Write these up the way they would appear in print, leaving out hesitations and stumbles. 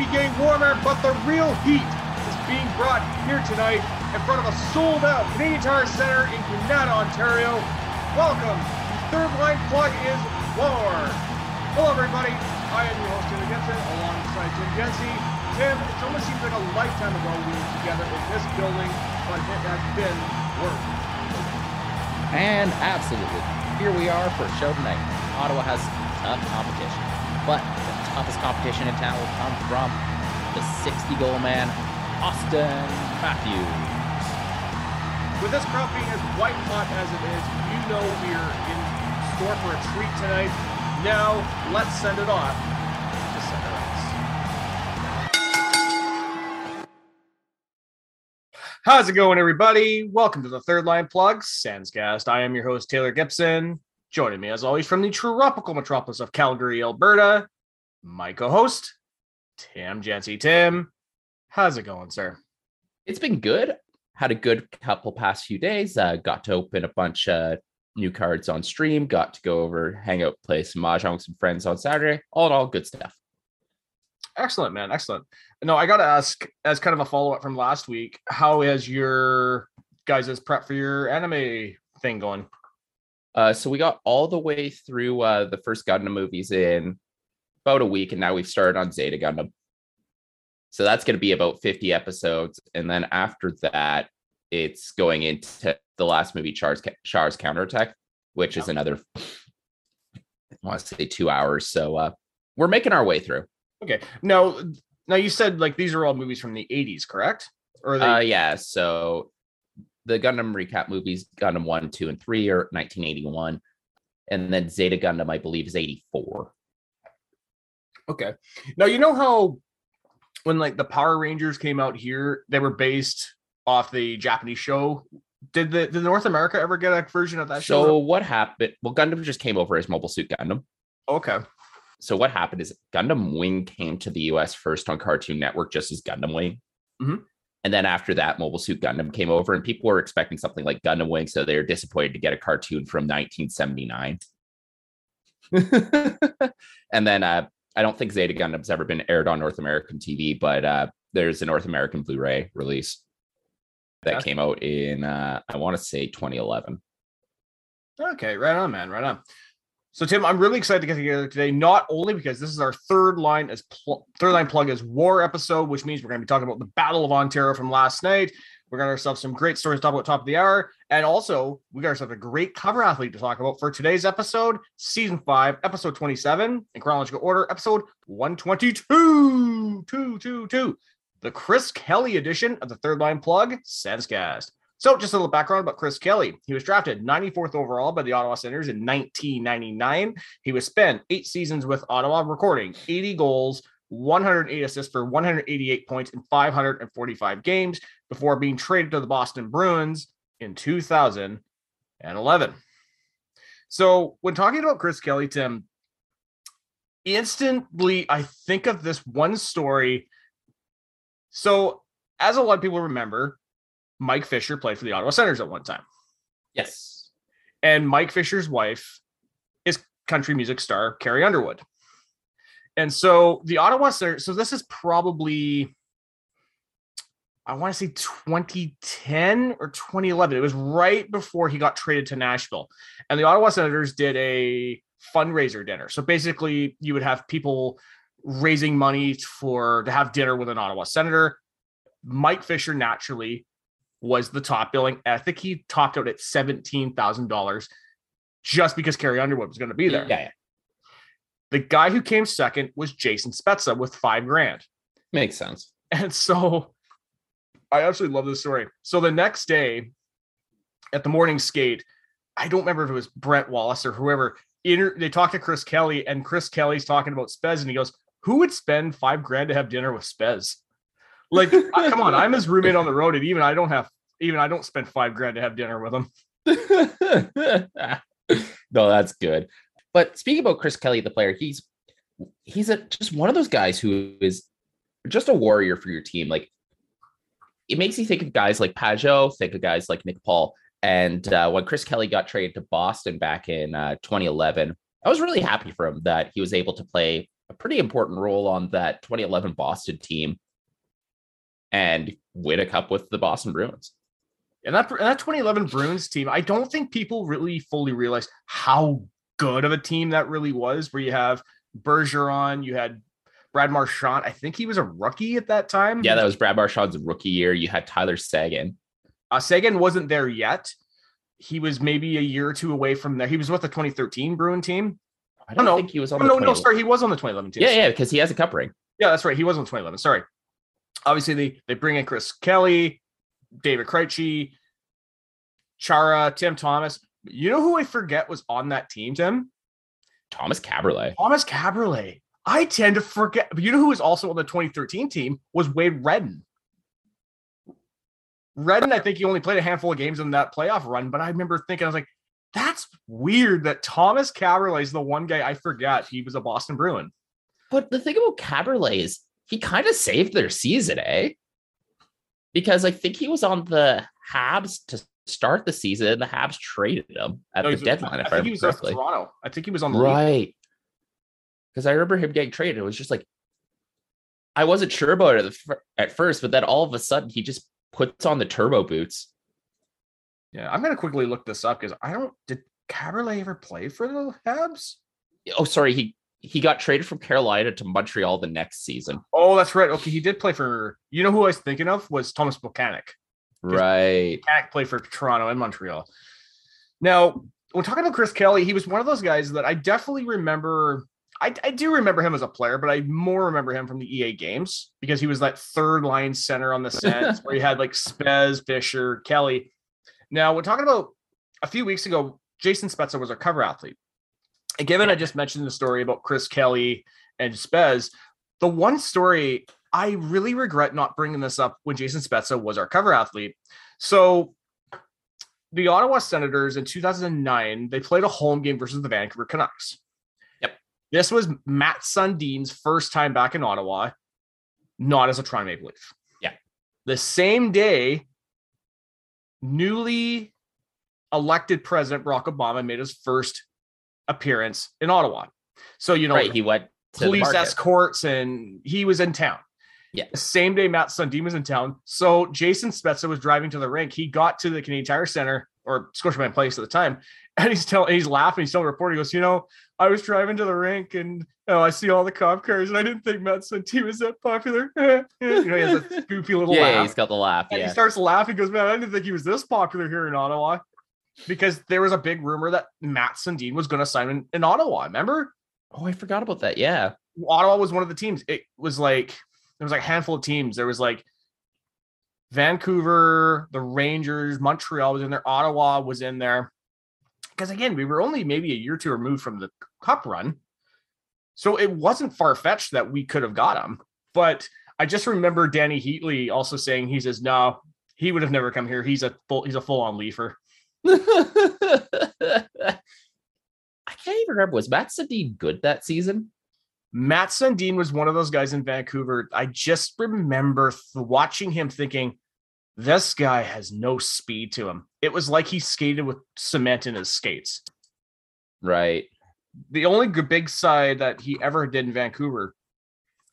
be getting warmer, but the real heat is being brought here tonight in front of a sold-out Canadian Tire Centre in Kanata, Ontario. Welcome. The Third Line Plug is war. Hello, everybody. I am your host, Tim Gensey, alongside Tim Gensey. Tim, it almost seems like a lifetime ago we were together in this building, but it has been worth it. And absolutely. Here we are for a show tonight. Ottawa has tough competition, but the toughest competition in town will come from the 60-goal man, Auston Matthews. With this crowd being as white-hot as it is, you know we're in store for a treat tonight. Now, let's send it off to center ice. How's it going, everybody? Welcome to the Third Line Plug, Sanscast. I am your host, Taylor Gibson. Joining me, as always, from the tropical metropolis of Calgary, Alberta, my co-host, Tim Jancy. Tim, how's it going, sir? It's been good. Had a good couple past few days. Got to open a bunch of new cards on stream, got to go over, hang out, play some mahjong with some friends on Saturday. All in all, good stuff. Excellent, man. Excellent. No, I got to ask, as kind of a follow-up from last week, how is your guys' prep for your anime thing going? So we got all the way through the first Gundam movies in about a week, and now we've started on Zeta Gundam. So that's going to be about 50 episodes, and then after that, it's going into the last movie, Char's Counterattack, which is another, I want to say, 2 hours. So we're making our way through. Okay. Now you said like these are all movies from the 80s, correct? Or yeah. So the Gundam recap movies, Gundam 1, 2, and 3 are 1981. And then Zeta Gundam, I believe, is 84. Okay. Now, you know how when like the Power Rangers came out here, they were based off the Japanese show. Did North America ever get a version of that show? So what happened? Well, Gundam just came over as Mobile Suit Gundam. Okay. So what happened is Gundam Wing came to the US first on Cartoon Network, just as Gundam Wing. Mm-hmm. And then after that, Mobile Suit Gundam came over, and people were expecting something like Gundam Wing, so they were disappointed to get a cartoon from 1979. And then I don't think Zeta Gundam's ever been aired on North American TV, but there's a North American Blu-ray release that came out in, I want to say, 2011. Okay, right on, man, right on. So, Tim, I'm really excited to get together today, not only because this is our Third Line Plug as War episode, which means we're going to be talking about the Battle of Ontario from last night. We got ourselves some great stories to talk about top of the hour, and also we got ourselves a great cover athlete to talk about for today's episode, Season 5, Episode 27, in chronological order, Episode 122, the Chris Kelly edition of the Third Line Plug, Sensecast. So just a little background about Chris Kelly. He was drafted 94th overall by the Ottawa Senators in 1999. He was spent 8 seasons with Ottawa, recording 80 goals, 108 assists for 188 points in 545 games before being traded to the Boston Bruins in 2011. So when talking about Chris Kelly, Tim, instantly I think of this one story. So as a lot of people remember, Mike Fisher played for the Ottawa Senators at one time. Yes. And Mike Fisher's wife is country music star Carrie Underwood. And so the Ottawa Senators, so this is probably, I want to say 2010 or 2011. It was right before he got traded to Nashville. And the Ottawa Senators did a fundraiser dinner. So basically you would have people raising money to have dinner with an Ottawa Senator. Mike Fisher naturally was the top billing. I think he topped out at $17,000 just because Carrie Underwood was going to be there. Yeah. The guy who came second was Jason Spezza with $5,000. Makes sense. And so I absolutely love this story. So the next day at the morning skate, I don't remember if it was Brent Wallace or whoever, they talked to Chris Kelly, and Chris Kelly's talking about Spez, and he goes, "Who would spend $5,000 to have dinner with Spez? Like, come on, I'm his roommate on the road, and even I don't spend $5,000 to have dinner with him." No, that's good. But speaking about Chris Kelly, the player, he's just one of those guys who is just a warrior for your team. Like, it makes you think of guys like Pajot, think of guys like Nick Paul. And when Chris Kelly got traded to Boston back in 2011, I was really happy for him that he was able to play a pretty important role on that 2011 Boston team and win a cup with the Boston Bruins. And that 2011 Bruins team, I don't think people really fully realize how good of a team that really was, where you have Bergeron, you had Brad Marchand. I think he was a rookie at that time. Yeah, that was Brad Marchand's rookie year. You had Tyler Seguin. Seguin wasn't there yet. He was maybe a year or two away from there. He was with the 2013 Bruin team. I don't think he was on he was on the 2011 team. Yeah, because he has a cup ring. Yeah, that's right. He was on 2011. Sorry. Obviously, they bring in Chris Kelly, David Krejci, Chara, Tim Thomas. You know who I forget was on that team, Tim? Tomas Kaberle. I tend to forget. But you know who was also on the 2013 team was Wade Redden. Redden, I think he only played a handful of games in that playoff run, but I remember thinking, I was like, that's weird that Tomas Kaberle is the one guy I forgot he was a Boston Bruin. But the thing about Kaberle is he kind of saved their season, eh? Because I think he was on the Habs to start the season, and the Habs traded him at the deadline. I think he was on Toronto. I think he was on the right. Because I remember him getting traded. It was just like, I wasn't sure about it at first, but then all of a sudden he just puts on the turbo boots. Yeah, I'm going to quickly look this up because did Kaberle ever play for the Habs? Oh, sorry. He got traded from Carolina to Montreal the next season. Oh, that's right. Okay, he did play for, you know who I was thinking of was Thomas Bozak. Right. Bozak played for Toronto and Montreal. Now, when talking about Chris Kelly, he was one of those guys that I definitely remember. I do remember him as a player, but I more remember him from the EA games because he was that third line center on the Sens where you had like Spez, Fisher, Kelly. Now, we're talking about a few weeks ago, Jason Spezza was our cover athlete. And given I just mentioned the story about Chris Kelly and Spez, the one story I really regret not bringing this up when Jason Spezza was our cover athlete. So the Ottawa Senators in 2009, they played a home game versus the Vancouver Canucks. This was Mats Sundin's first time back in Ottawa, not as a Toronto Maple Leaf. Yeah. The same day, newly elected President Barack Obama made his first appearance in Ottawa. So, you know, right, he went to police escorts and he was in town. Yeah. The same day Mats Sundin was in town. So Jason Spezza was driving to the rink. He got to the Canadian Tire Centre or Scotiabank Place at the time. And he's laughing. He's telling the reporter, he goes, you know, I was driving to the rink and I see all the cop cars and I didn't think Mats Sundin was that popular. He has a goofy little laugh. Yeah, he's got the laugh. And he starts laughing. He goes, man, I didn't think he was this popular here in Ottawa because there was a big rumor that Mats Sundin was going to sign in Ottawa. Remember? Oh, I forgot about that. Yeah. Ottawa was one of the teams. It was like, there was like a handful of teams. There was like Vancouver, the Rangers, Montreal was in there. Ottawa was in there. Because again, we were only maybe a year or two removed from the cup run. So it wasn't far-fetched that we could have got him. But I just remember Danny Heatley also saying, he says, no, he would have never come here. He's a full-on leafer. I can't even remember. Was Mats Sundin good that season? Mats Sundin was one of those guys in Vancouver. I just remember watching him thinking, this guy has no speed to him. It was like he skated with cement in his skates. Right. The only big side that he ever did in Vancouver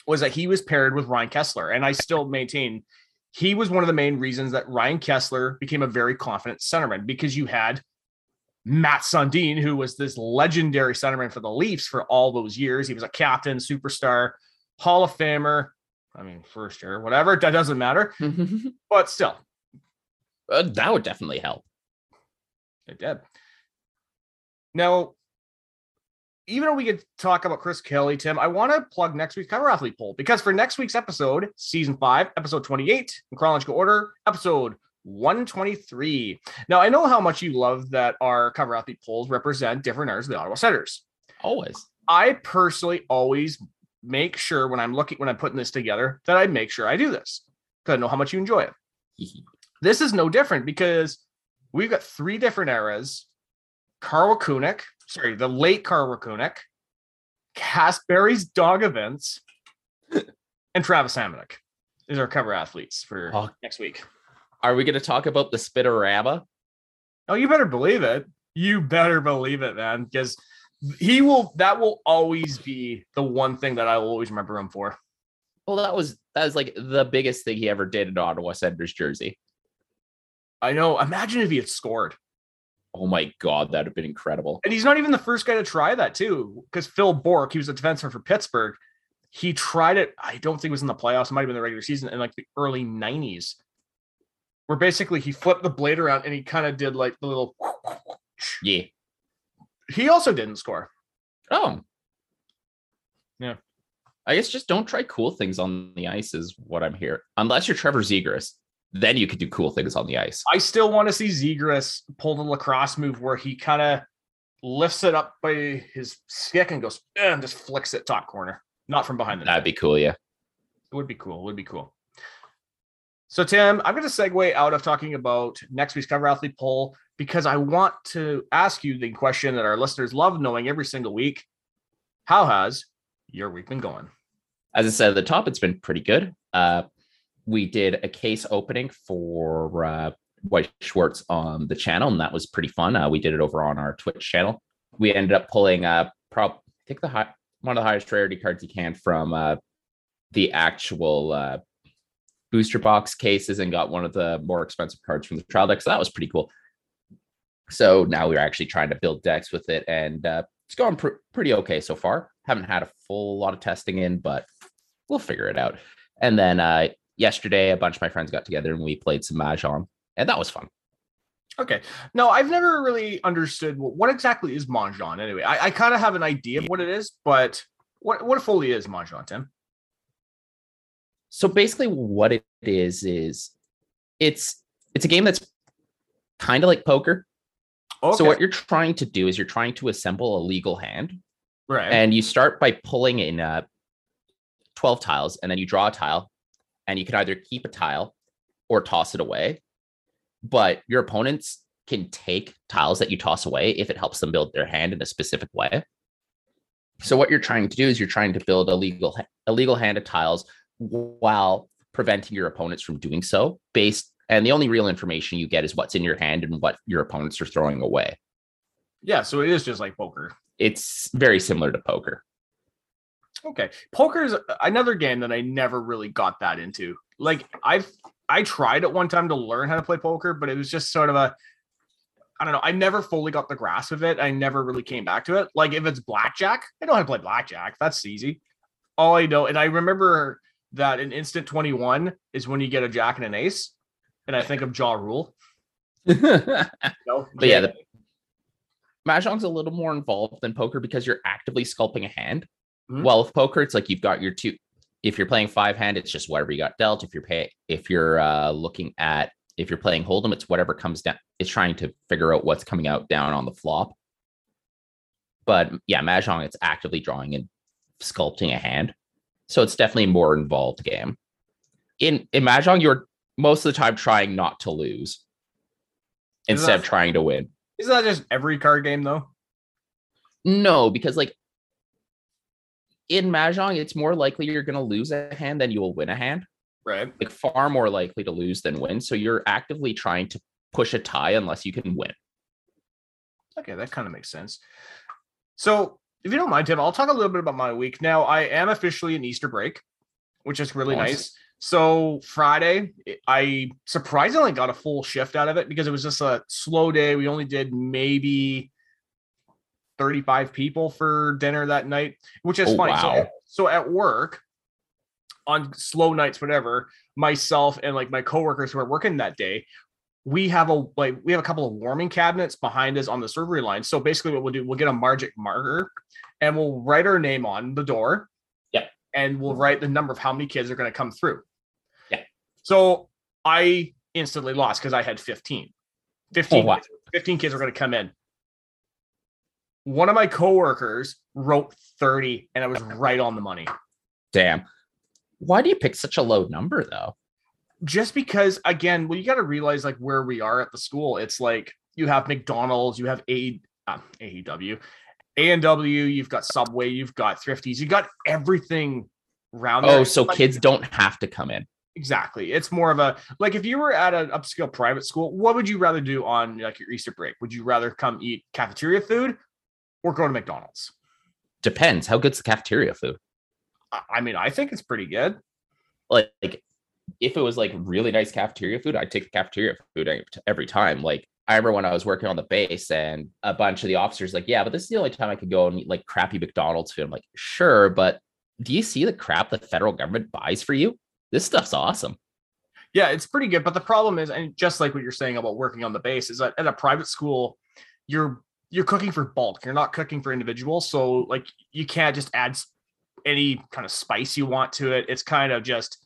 was that he was paired with Ryan Kessler. And I still maintain he was one of the main reasons that Ryan Kessler became a very confident centerman, because you had Mats Sundin, who was this legendary centerman for the Leafs for all those years. He was a captain, superstar, Hall of Famer. I mean, first year, whatever, that doesn't matter. But still. That would definitely help. It did. Now, even though we could talk about Chris Kelly, Tim, I want to plug next week's cover athlete poll, because for next week's episode, season 5, episode 28, in chronological order, episode 123. Now, I know how much you love that our cover athlete polls represent different eras of the Ottawa Senators. Always. I personally always make sure when I'm putting this together that I make sure I do this, because I know how much you enjoy it. This is no different, because we've got three different eras. The late Carl Wakunik, Casper's dog events, and Travis Hamonic is our cover athletes for next week. Are we going to talk about the Spinorama? Oh, you better believe it, man, because He will. That will always be the one thing that I will always remember him for. Well, that was like the biggest thing he ever did in Ottawa Senators jersey. I know. Imagine if he had scored. Oh my God, that'd have been incredible. And he's not even the first guy to try that too, because Phil Bourque, he was a defenseman for Pittsburgh. He tried it. I don't think it was in the playoffs. It might have been the regular season in like the early 90s, where basically he flipped the blade around and he kind of did like the little. Yeah. He also didn't score. Oh. Yeah. I guess just don't try cool things on the ice is what I'm hearing. Unless you're Trevor Zegers, then you could do cool things on the ice. I still want to see Zegers pull the lacrosse move where he kind of lifts it up by his stick and goes and just flicks it top corner. Not from behind the net. That'd be cool, yeah. It would be cool. It would be cool. So, Tim, I'm going to segue out of talking about next week's Cover Athlete poll because I want to ask you the question that our listeners love knowing every single week. How has your week been going? As I said at the top, it's been pretty good. We did a case opening for Dwight Schwartz on the channel, and that was pretty fun. We did it over on our Twitch channel. We ended up pulling one of the highest rarity cards you can from the actual booster box cases, and got one of the more expensive cards from the trial deck. So that was pretty cool. So now we're actually trying to build decks with it, and it's going pretty okay so far. Haven't had a full lot of testing in, but we'll figure it out. And then yesterday, a bunch of my friends got together and we played some Mahjong, and that was fun. Okay. No, I've never really understood what exactly is Mahjong anyway. I kind of have an idea of what it is, but what fully is Mahjong, Tim? So basically what it is it's a game that's kind of like poker. Okay. So what you're trying to do is you're trying to assemble a legal hand. Right. And you start by pulling in 12 tiles, and then you draw a tile, and you can either keep a tile or toss it away. But your opponents can take tiles that you toss away if it helps them build their hand in a specific way. So what you're trying to do is you're trying to build a legal hand of tiles while preventing your opponents from doing so. And the only real information you get is what's in your hand and what your opponents are throwing away. Yeah, so it is just like poker. It's very similar to poker. Okay. Poker is another game that I never really got that into. Like, I tried at one time to learn how to play poker, but it was just sort of I don't know. I never fully got the grasp of it. I never really came back to it. Like, if it's blackjack, I know how to play blackjack. That's easy. All I know, and I remember that in Instant 21 is when you get a jack and an ace, and I think of Jaw Rule. But yeah, Mahjong's a little more involved than poker because you're actively sculpting a hand. Mm-hmm. Well, with poker, it's like you've got your two. If you're playing five hand, it's just whatever you got dealt. If you're playing Hold'em, it's whatever comes down. It's trying to figure out what's coming out down on the flop. But yeah, Mahjong, it's actively drawing and sculpting a hand. So it's definitely a more involved game. In Mahjong, you're most of the time trying not to lose instead of trying to win. Isn't that just every card game though? No, because like in Mahjong, it's more likely you're going to lose a hand than you will win a hand. Right. Like far more likely to lose than win. So you're actively trying to push a tie unless you can win. Okay, that kind of makes sense. So if you don't mind, Tim, I'll talk a little bit about my week. Now, I am officially in Easter break, which is really nice. So Friday, I surprisingly got a full shift out of it because it was just a slow day. We only did maybe 35 people for dinner that night, which is funny. Wow. So at work on slow nights, whatever, myself and like my coworkers who are working that day, we have a couple of warming cabinets behind us on the servery line. So basically what we'll do, we'll get a magic marker and we'll write our name on the door. Yeah. And we'll write the number of how many kids are going to come through. Yeah. So I instantly lost because I had 15. Oh, wow. 15 kids were going to come in. One of my coworkers wrote 30, and I was right on the money. Damn. Why do you pick such a low number, though? Just because, again, well, you got to realize, like, where we are at the school. It's like you have McDonald's, you have A&W, you've got Subway, you've got Thrifties, you got everything around there. Oh, so like, kids don't have to come in. Exactly. It's more of a, like, if you were at an upscale private school, what would you rather do on, like, your Easter break? Would you rather come eat cafeteria food? we're going to McDonald's. Depends. How good's the cafeteria food? I mean, I think it's pretty good. Like if it was like really nice cafeteria food, I'd take the cafeteria food every time. Like I remember when I was working on the base and a bunch of the officers like, yeah, but this is the only time I could go and eat like crappy McDonald's food. I'm like, sure, but do you see the crap the federal government buys for you? This stuff's awesome. Yeah, it's pretty good. But the problem is, and just like what you're saying about working on the base, is that at a private school, you're cooking for bulk. You're not cooking for individuals. So like you can't just add any kind of spice you want to it. It's kind of just,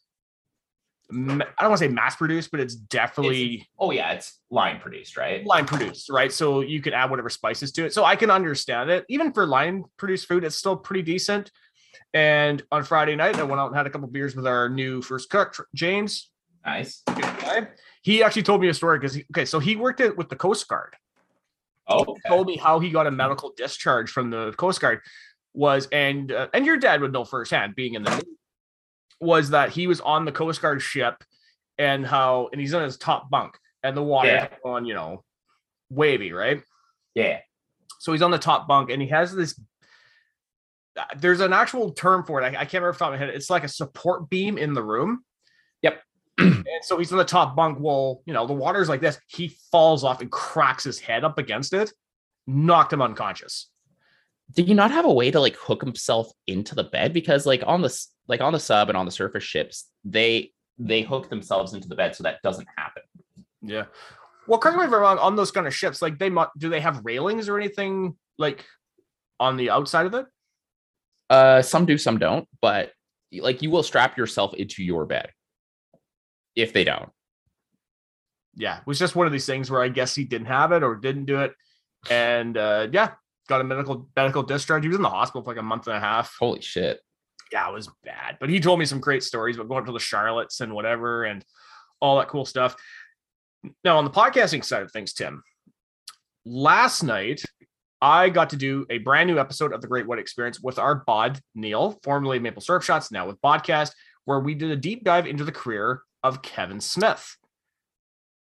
I don't want to say mass produced, but it's definitely. It's line produced, right? Line produced, right? So you could add whatever spices to it. So I can understand it. Even for line produced food, it's still pretty decent. And on Friday night, I went out and had a couple beers with our new first cook, James. Nice. Good guy. He actually told me a story because, so he worked with the Coast Guard. Oh, okay. He told me how he got a medical discharge from the Coast Guard was, and your dad would know firsthand being in the, was that he was on the Coast Guard ship and how, and he's on his top bunk and the water on, wavy, right? Yeah. So he's on the top bunk and he has this, there's an actual term for it. I can't remember off the top of my head. It's like a support beam in the room. Yep. And so he's on the top bunk. Well, the water's like this. He falls off and cracks his head up against it, knocked him unconscious. Did you not have a way to like hook himself into the bed? Because on the sub and on the surface ships, they hook themselves into the bed so that doesn't happen. Yeah. Well, correct me if I'm wrong. On those kind of ships, like do they have railings or anything like on the outside of it? Some do, some don't, but like you will strap yourself into your bed if they don't. Yeah. It was just one of these things where I guess he didn't have it or didn't do it. And got a medical discharge. He was in the hospital for like a month and a half. Holy shit. Yeah, it was bad. But he told me some great stories about going to the Charlottes and whatever and all that cool stuff. Now on the podcasting side of things, Tim, last night, I got to do a brand new episode of The Great White Experience with our bod, Neil, formerly Maple Syrup Shots, now with Bodcast, where we did a deep dive into the career of Kevin Smith.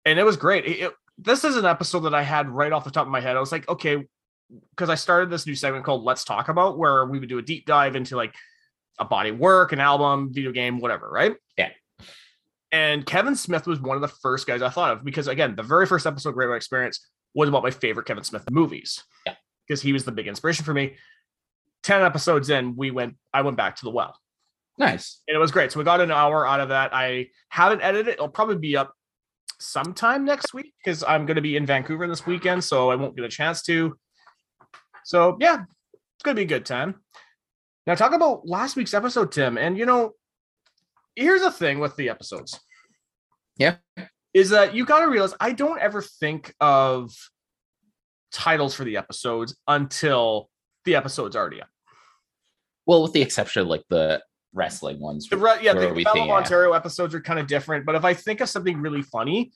And it was great. This is an episode that I had right off the top of my head. I was like, okay, because I started this new segment called Let's Talk About, where we would do a deep dive into like a body of work, an album, video game, whatever, right? Yeah. And Kevin Smith was one of the first guys I thought of because, again, the very first episode of Great White Experience was about my favorite Kevin Smith movies. Yeah. Because he was the big inspiration for me. 10 episodes in, I went back to the well. Nice. And it was great. So we got an hour out of that. I haven't edited it. It'll probably be up sometime next week because I'm going to be in Vancouver this weekend, so I won't get a chance to. So yeah, it's going to be a good time. Now talk about last week's episode, Tim. And here's the thing with the episodes. Yeah. Is that you got to realize I don't ever think of titles for the episodes until the episode's already up. Well, with the exception of like the wrestling ones. The Battle of Ontario episodes are kind of different, but if I think of something really funny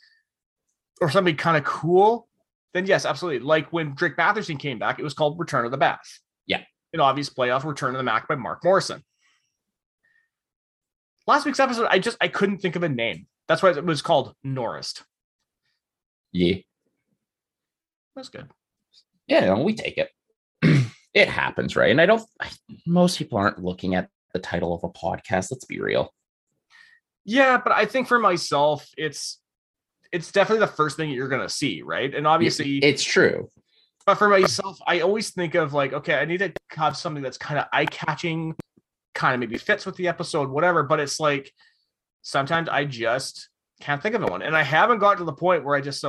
or something kind of cool, then yes, absolutely. Like when Drake Batherson came back, it was called Return of the Bath. Yeah. An obvious playoff, Return of the Mac by Mark Morrison. Last week's episode, I couldn't think of a name. That's why it was called Norrist. Yeah. That's good. Yeah, we take it. It happens, right? And most people aren't looking at the title of a podcast. Let's be real. Yeah, but I think for myself, it's definitely the first thing you're going to see, right? And obviously... It's true. But for myself, I always think of like, okay, I need to have something that's kind of eye-catching, kind of maybe fits with the episode, whatever. But it's like, sometimes I just can't think of one. And I haven't gotten to the point where I just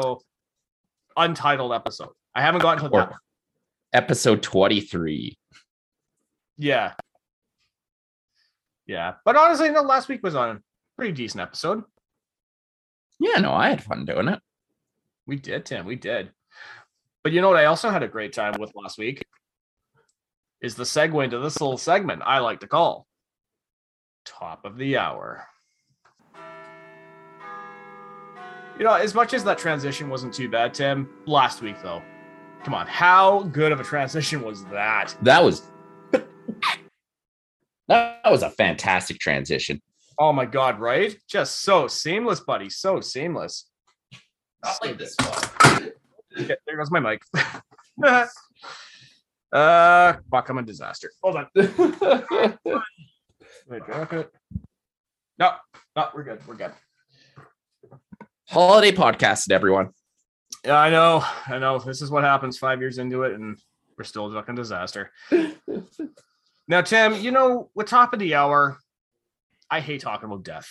untitled episode. I haven't gotten to that one. Episode 23. Yeah. Yeah. But honestly, last week was on a pretty decent episode. Yeah, no, I had fun doing it. We did, Tim. We did. But you know what I also had a great time with last week? Is the segue into this little segment I like to call Top of the Hour. As much as that transition wasn't too bad, Tim, last week, though, come on, how good of a transition was that? That was a fantastic transition. Oh, my God, right? Just so seamless, buddy. So seamless. Not like this one. Okay, there goes my mic. Fuck, I'm a disaster. Hold on. Wait, drop it. No, we're good. We're good. Holiday podcasted, everyone. Yeah, I know. This is what happens 5 years into it, and we're still a fucking disaster. Now, Tim, you know, with top of the hour, I hate talking about death.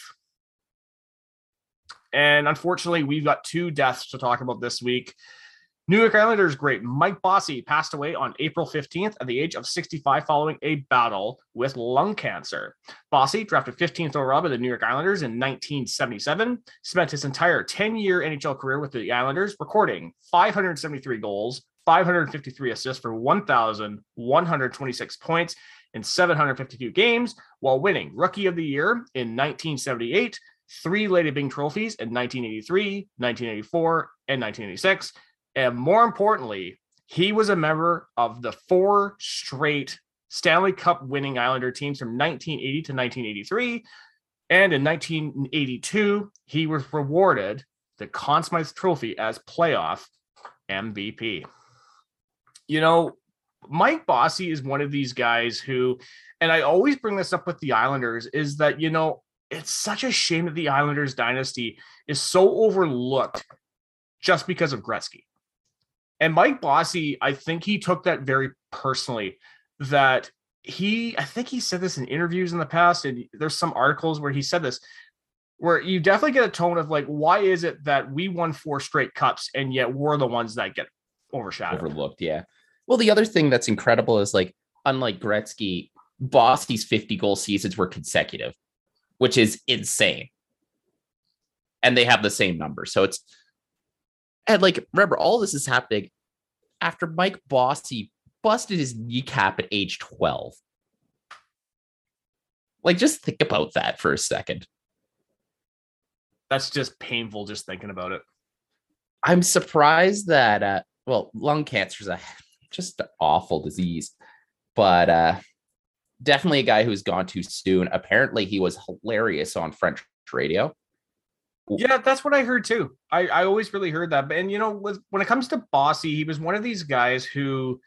And unfortunately, we've got two deaths to talk about this week. New York Islanders great Mike Bossy passed away on April 15th at the age of 65 following a battle with lung cancer. Bossy, drafted 15th overall by the New York Islanders in 1977, spent his entire 10-year NHL career with the Islanders, recording 573 goals, 553 assists for 1,126 points in 752 games, while winning Rookie of the Year in 1978, three Lady Bing trophies in 1983, 1984, and 1986. And more importantly, he was a member of the four straight Stanley Cup winning Islander teams from 1980 to 1983. And in 1982, he was rewarded the Conn Smythe Trophy as playoff MVP. You know, Mike Bossy is one of these guys who, and I always bring this up with the Islanders, is that, you know, it's such a shame that the Islanders dynasty is so overlooked just because of Gretzky. And Mike Bossy, I think he took that very personally, that I think he said this in interviews in the past, and there's some articles where he said this, where you definitely get a tone of like, why is it that we won four straight cups and yet we're the ones that get overshadowed? Overlooked, yeah. Well, the other thing that's incredible is, like, unlike Gretzky, Bossy's 50-goal seasons were consecutive, which is insane. And they have the same number. So it's, and like, remember, all this is happening after Mike Bossy busted his kneecap at age 12. Like, just think about that for a second. That's just painful just thinking about it. I'm surprised that, well, lung cancer is just an awful disease, but definitely a guy who's gone too soon. Apparently, he was hilarious on French radio. Yeah, that's what I heard too. I always really heard that. And, you know, when it comes to Bossy, he was one of these guys who,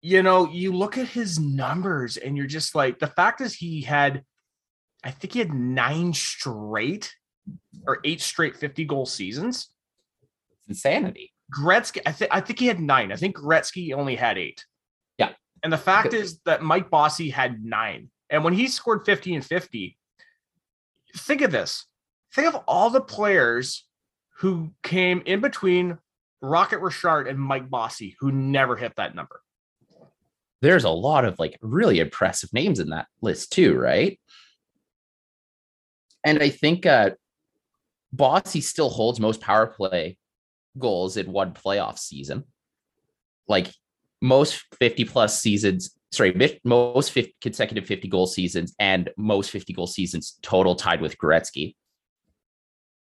you know, you look at his numbers and you're just like, the fact is he had 8 straight 50-goal seasons. It's insanity. Gretzky, I think he had 9. I think Gretzky only had 8. Yeah. And the fact is that Mike Bossy had 9. And when he scored 50 and 50, think of this. Think of all the players who came in between Rocket Richard and Mike Bossy who never hit that number. There's a lot of like really impressive names in that list too, right? And I think Bossy still holds most power play goals in one playoff season. Like most 50-plus seasons, most consecutive 50-goal seasons and most 50-goal seasons total, tied with Gretzky.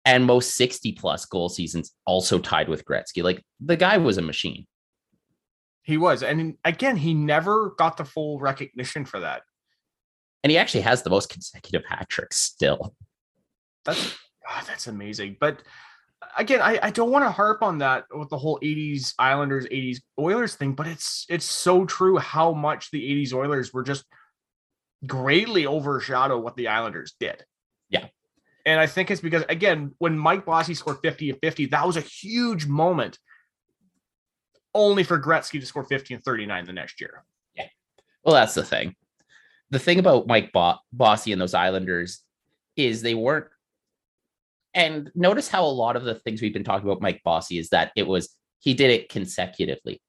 And most 60-plus goal seasons, also tied with Gretzky. Like, the guy was a machine. He was. And again, he never got the full recognition for that. And he actually has the most consecutive hat tricks still. That's amazing. But again, I don't want to harp on that with the whole 80s Islanders, 80s Oilers thing, but it's so true how much the 80s Oilers were just greatly overshadowed what the Islanders did. Yeah. And I think it's because, again, when Mike Bossy scored 50 and 50, that was a huge moment, only for Gretzky to score 50 and 39 the next year. Yeah. Well, that's the thing. The thing about Mike Bossy and those Islanders is they weren't. And notice how a lot of the things we've been talking about Mike Bossy is that he did it consecutively.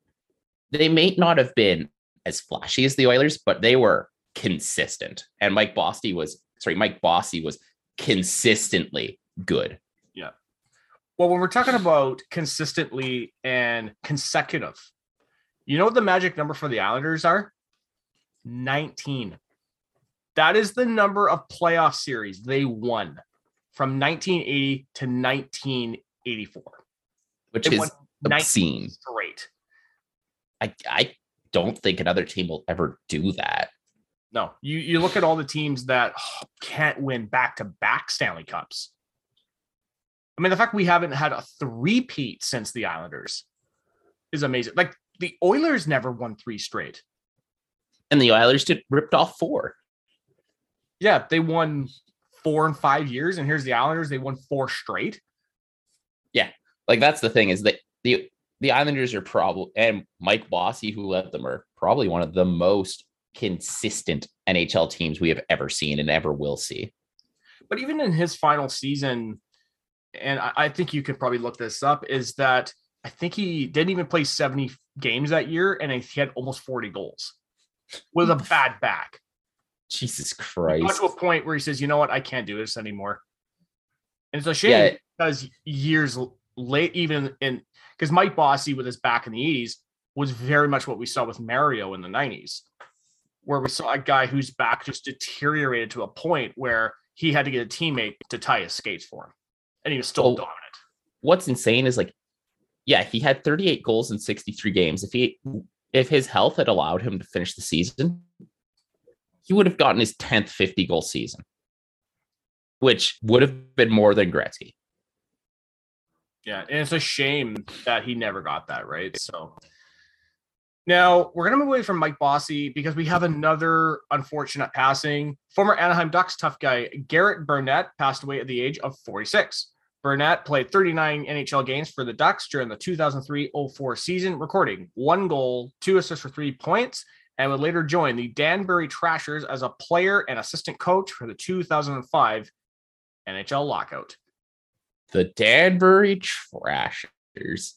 They may not have been as flashy as the Oilers, but they were consistent. And Mike Bossy was consistently good. Yeah. Well, when we're talking about consistently and consecutive, you know what the magic number for the Islanders are? 19. That is the number of playoff series they won from 1980 to 1984. Which is obscene. Straight. I don't think another team will ever do that. No, you look at all the teams that can't win back-to-back Stanley Cups. I mean, the fact we haven't had a three-peat since the Islanders is amazing. Like, the Oilers never won three straight. And the Oilers ripped off four. Yeah, they won 4 and 5 years, and here's the Islanders, they won four straight. Yeah, like that's the thing, is that the Islanders are probably, and Mike Bossy, who led them, are probably one of the most consistent NHL teams we have ever seen and ever will see. But even in his final season, and I think you could probably look this up, is that I think he didn't even play 70 games that year, and he had almost 40 goals with a bad back. Jesus Christ. He got to a point where he says, you know what, I can't do this anymore. And it's a shame because years late, even in, because Mike Bossy with his back in the 80s was very much what we saw with Mario in the 90s, where we saw a guy whose back just deteriorated to a point where he had to get a teammate to tie his skates for him. And he was still dominant. What's insane is he had 38 goals in 63 games. If his health had allowed him to finish the season, he would have gotten his 10th 50-goal season, which would have been more than Gretzky. Yeah, and it's a shame that he never got that, right? So now we're going to move away from Mike Bossy because we have another unfortunate passing. Former Anaheim Ducks tough guy Garrett Burnett passed away at the age of 46. Burnett played 39 NHL games for the Ducks during the 2003-04 season, recording 1 goal, 2 assists for 3 points, and would later join the Danbury Trashers as a player and assistant coach for the 2005 NHL lockout. The Danbury Trashers.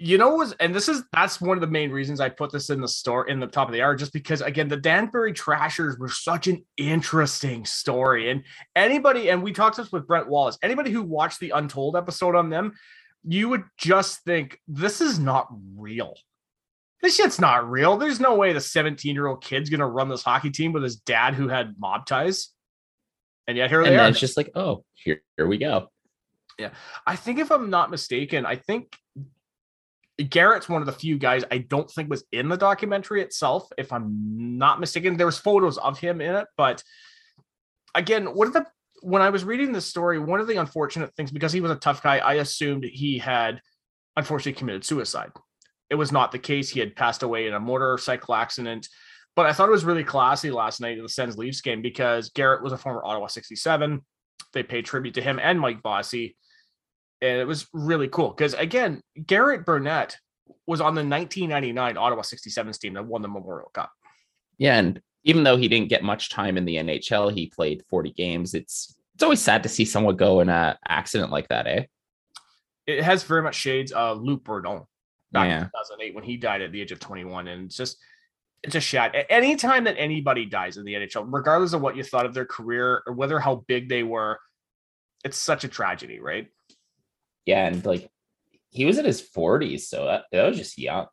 You know, that's one of the main reasons I put this in the store in the top of the hour, just because, again, the Danbury Trashers were such an interesting story. And anybody, and we talked this with Brent Wallace, anybody who watched the Untold episode on them, you would just think, this is not real. This shit's not real. There's no way the 17-year-old kid's going to run this hockey team with his dad who had mob ties. And yet here they are. It's just like, oh, here we go. Yeah. I think if I'm not mistaken, I think Garrett's one of the few guys I don't think was in the documentary itself, if I'm not mistaken. There was photos of him in it, but again, when I was reading this story, one of the unfortunate things, because he was a tough guy, I assumed he had unfortunately committed suicide. It was not the case. He had passed away in a motorcycle accident, but I thought it was really classy last night in the Sens Leafs game because Garrett was a former Ottawa 67. They paid tribute to him and Mike Bossy. And it was really cool because, again, Garrett Burnett was on the 1999 Ottawa 67s team that won the Memorial Cup. Yeah, and even though he didn't get much time in the NHL, he played 40 games. It's always sad to see someone go in an accident like that, eh? It has very much shades of Luc Bourdon back in 2008 when he died at the age of 21. And it's a shot. Anytime that anybody dies in the NHL, regardless of what you thought of their career or whether how big they were, it's such a tragedy, right? Yeah, and he was in his 40s, so that was just young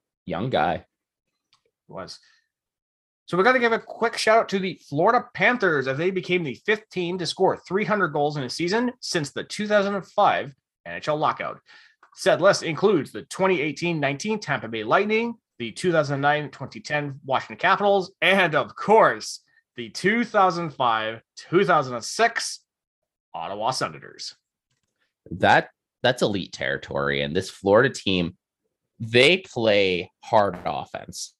guy. It was. So we got to give a quick shout out to the Florida Panthers as they became the 5th team to score 300 goals in a season since the 2005 NHL lockout. Said list includes the 2018-19 Tampa Bay Lightning, the 2009-2010 Washington Capitals, and of course, the 2005-2006 Ottawa Senators. That's elite territory. And this Florida team, they play hard offense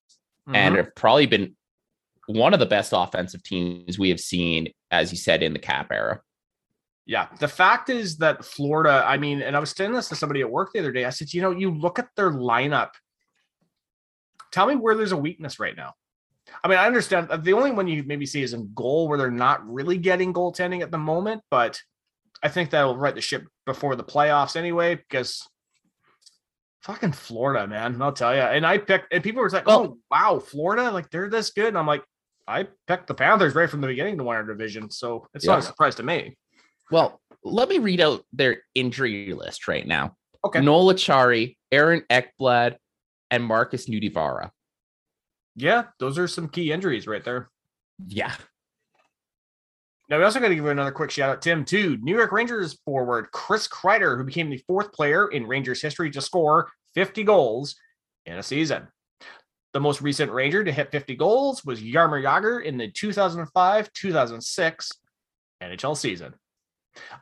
and have probably been one of the best offensive teams we have seen, as you said, in the Cap era. Yeah. The fact is that Florida, I mean, and I was saying this to somebody at work the other day. I said, you look at their lineup. Tell me where there's a weakness right now. I mean, I understand the only one you maybe see is in goal where they're not really getting goaltending at the moment, but I think that'll right the ship before the playoffs anyway, because fucking Florida, man, I'll tell you. And I picked, and people were like, oh, wow, Florida, they're this good. And I'm like, I picked the Panthers right from the beginning to win our division. So it's not a surprise to me. Well, let me read out their injury list right now. Okay. Noel Achari, Aaron Ekblad, and Marcus Nudivara. Yeah, those are some key injuries right there. Yeah. Now, we also got to give another quick shout out, Tim, to New York Rangers forward Chris Kreider, who became the 4th player in Rangers history to score 50 goals in a season. The most recent Ranger to hit 50 goals was Jaromir Jagr in the 2005-2006 NHL season.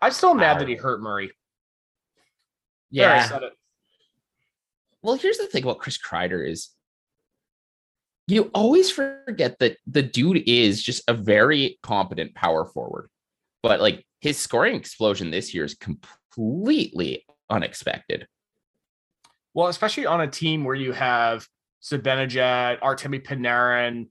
I'm still mad that he hurt Murray. Yeah. There, I said it. Well, here's the thing about Chris Kreider is you always forget that the dude is just a very competent power forward. But like his scoring explosion this year is completely unexpected. Well, especially on a team where you have Zibanejad, Artemi Panarin,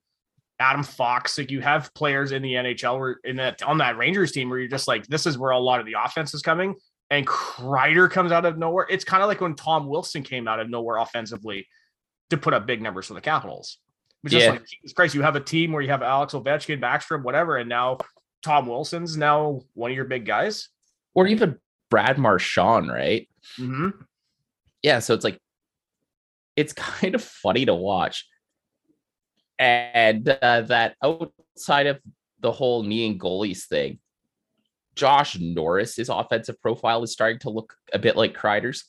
Adam Fox, like you have players in the NHL where in that on that Rangers team where you're just like, this is where a lot of the offense is coming. And Kreider comes out of nowhere. It's kind of like when Tom Wilson came out of nowhere offensively to put up big numbers for the Capitals. But just like, Jesus Christ, you have a team where you have Alex Ovechkin, Backstrom, whatever, and now Tom Wilson's now one of your big guys. Or even Brad Marchand, right? Mm-hmm. Yeah, so it's like, it's kind of funny to watch. And that outside of the whole knee and goalies thing, Josh Norris, his offensive profile is starting to look a bit like Kreider's.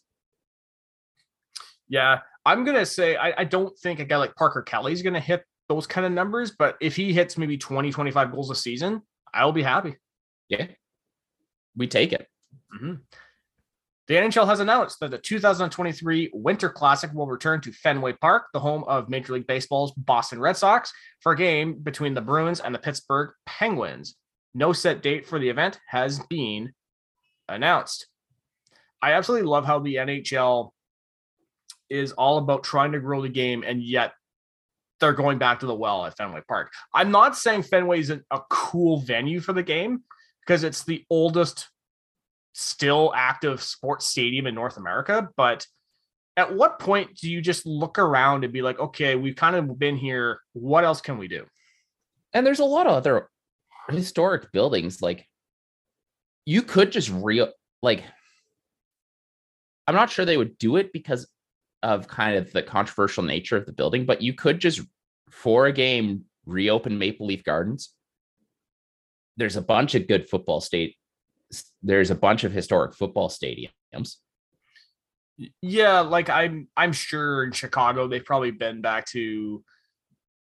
Yeah, I'm going to say I don't think a guy like Parker Kelly is going to hit those kind of numbers, but if he hits maybe 20, 25 goals a season, I'll be happy. Yeah, we take it. Mm-hmm. The NHL has announced that the 2023 Winter Classic will return to Fenway Park, the home of Major League Baseball's Boston Red Sox, for a game between the Bruins and the Pittsburgh Penguins. No set date for the event has been announced. I absolutely love how the NHL is all about trying to grow the game, and yet they're going back to the well at Fenway Park. I'm not saying Fenway isn't a cool venue for the game because it's the oldest still active sports stadium in North America. But at what point do you just look around and be like, okay, we've kind of been here. What else can we do? And there's a lot of other historic buildings. Like you could just I'm not sure they would do it because of kind of the controversial nature of the building, but you could just for a game reopen Maple Leaf Gardens. There's a bunch of good football state. There's a bunch of historic football stadiums. Yeah, like I'm sure in Chicago they've probably been back to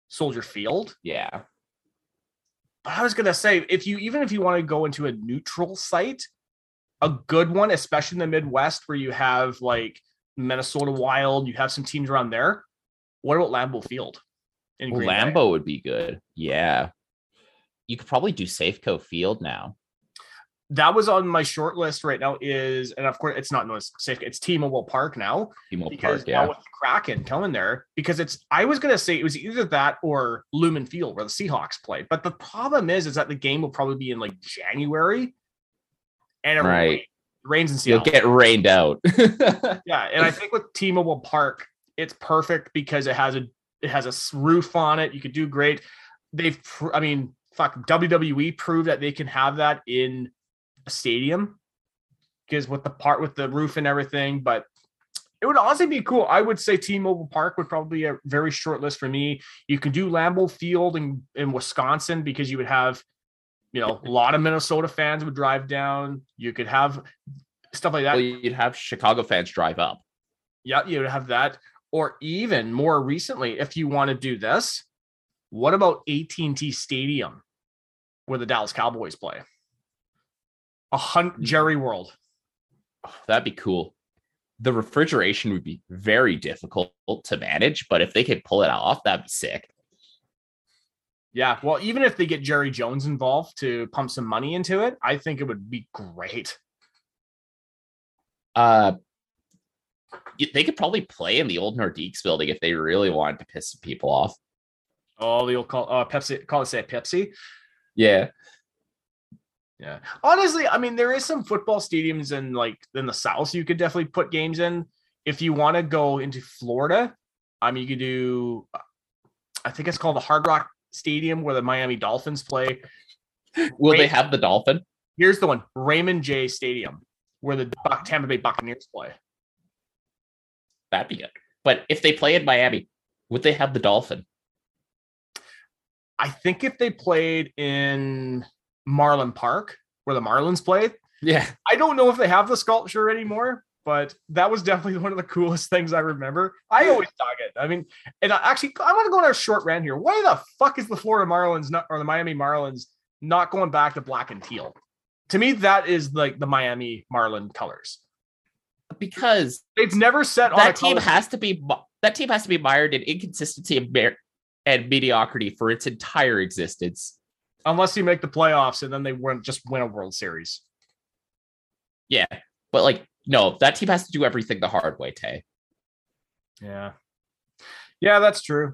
Soldier Field. Yeah. But I was going to say, if you want to go into a neutral site, a good one, especially in the Midwest where you have like Minnesota Wild, you have some teams around there. What about Lambeau Field? Lambeau would be good. Yeah. You could probably do Safeco Field now. That was on my short list right now is, and of course it's not Safeco, it's T-Mobile Park now. T-Mobile Park, yeah. Now with the Kraken coming there, because I was going to say it was either that or Lumen Field where the Seahawks play. But the problem is that the game will probably be in like January and it rains in Seattle. You'll get rained out. Yeah. And I think with T-Mobile Park, it's perfect because it has a roof on it. You could do great. WWE proved that they can have that in a stadium because with the roof and everything, but it would honestly be cool. I would say T-Mobile Park would probably be a very short list for me. You could do Lambeau Field in Wisconsin because you would have, a lot of Minnesota fans would drive down. You could have stuff like that. Well, you'd have Chicago fans drive up. Yeah, you would have that. Or even more recently, if you want to do this, what about AT&T Stadium where the Dallas Cowboys play? Jerry World. Oh, that'd be cool. The refrigeration would be very difficult to manage, but if they could pull it off, that'd be sick. Yeah, well, even if they get Jerry Jones involved to pump some money into it, I think it would be great. They could probably play in the old Nordiques building if they really wanted to piss some people off. Oh, the old Pepsi. Yeah. Yeah. Honestly, I mean, there is some football stadiums in the South. You could definitely put games in. If you want to go into Florida, you could do, I think it's called the Hard Rock Stadium where the Miami Dolphins play. Will they have the Dolphin? Here's the one, Raymond J Stadium where the Tampa Bay Buccaneers play. That'd be good. But if they play in Miami, would they have the Dolphin? I think if they played in Marlin Park where the Marlins played. Yeah. I don't know if they have the sculpture anymore, but that was definitely one of the coolest things I remember. I always dug it. I mean, and I want to go on a short rant here. Why the fuck is the Florida Marlins or the Miami Marlins not going back to black and teal? To me, that is like the Miami Marlin colors. because it's never set on that team has to be mired in inconsistency and mediocrity for its entire existence. Unless you make the playoffs and then they just win a World Series. Yeah, but no, that team has to do everything the hard way, Tay. Yeah, that's true.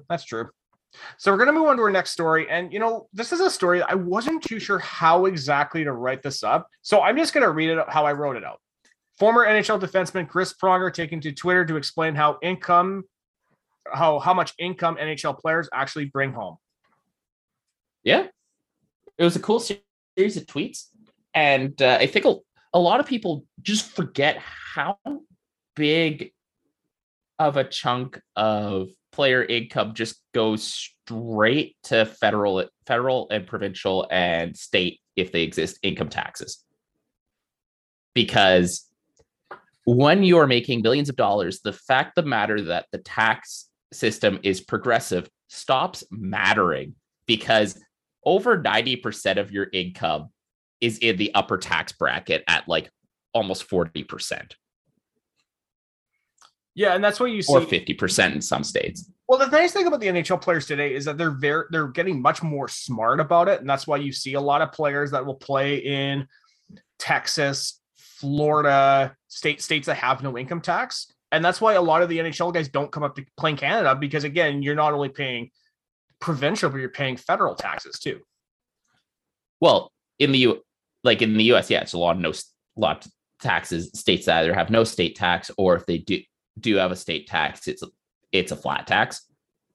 So we're going to move on to our next story. And, this is a story I wasn't too sure how exactly to write this up. So I'm just going to read it how I wrote it out. Former NHL defenseman Chris Pronger taken to Twitter to explain how much income NHL players actually bring home. Yeah. It was a cool series of tweets. And I think a lot of people just forget how big of a chunk of player income just goes straight to federal and provincial and state, if they exist, income taxes. Because when you're making billions of dollars, the fact of the matter that the tax system is progressive stops mattering, because over 90% of your income is in the upper tax bracket at almost 40%. Yeah, and that's what you see. Or 50% in some states. Well, the nice thing about the NHL players today is that they're getting much more smart about it, and that's why you see a lot of players that will play in Texas, Florida, states that have no income tax, and that's why a lot of the NHL guys don't come up to play in Canada, because again, you're not only paying provincial, but you're paying federal taxes too. Well, in the U.S., yeah, it's a lot of taxes. States that either have no state tax, or if they do have a state tax, it's a flat tax.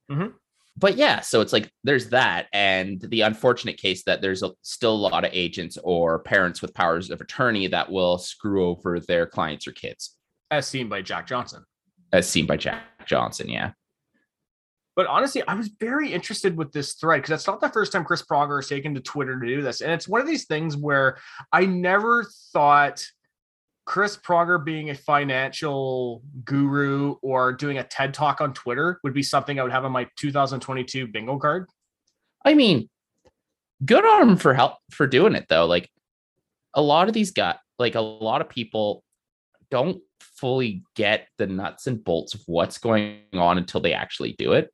Mm-hmm. But yeah, so it's there's that, and the unfortunate case that there's still a lot of agents or parents with powers of attorney that will screw over their clients or kids. As seen by Jack Johnson, yeah. But honestly, I was very interested with this thread, because that's not the first time Chris Pronger has taken to Twitter to do this. And it's one of these things where I never thought Chris Pronger being a financial guru or doing a TED Talk on Twitter would be something I would have on my 2022 bingo card. I mean, good on him for doing it, though. A lot of these guys, a lot of people don't fully get the nuts and bolts of what's going on until they actually do it.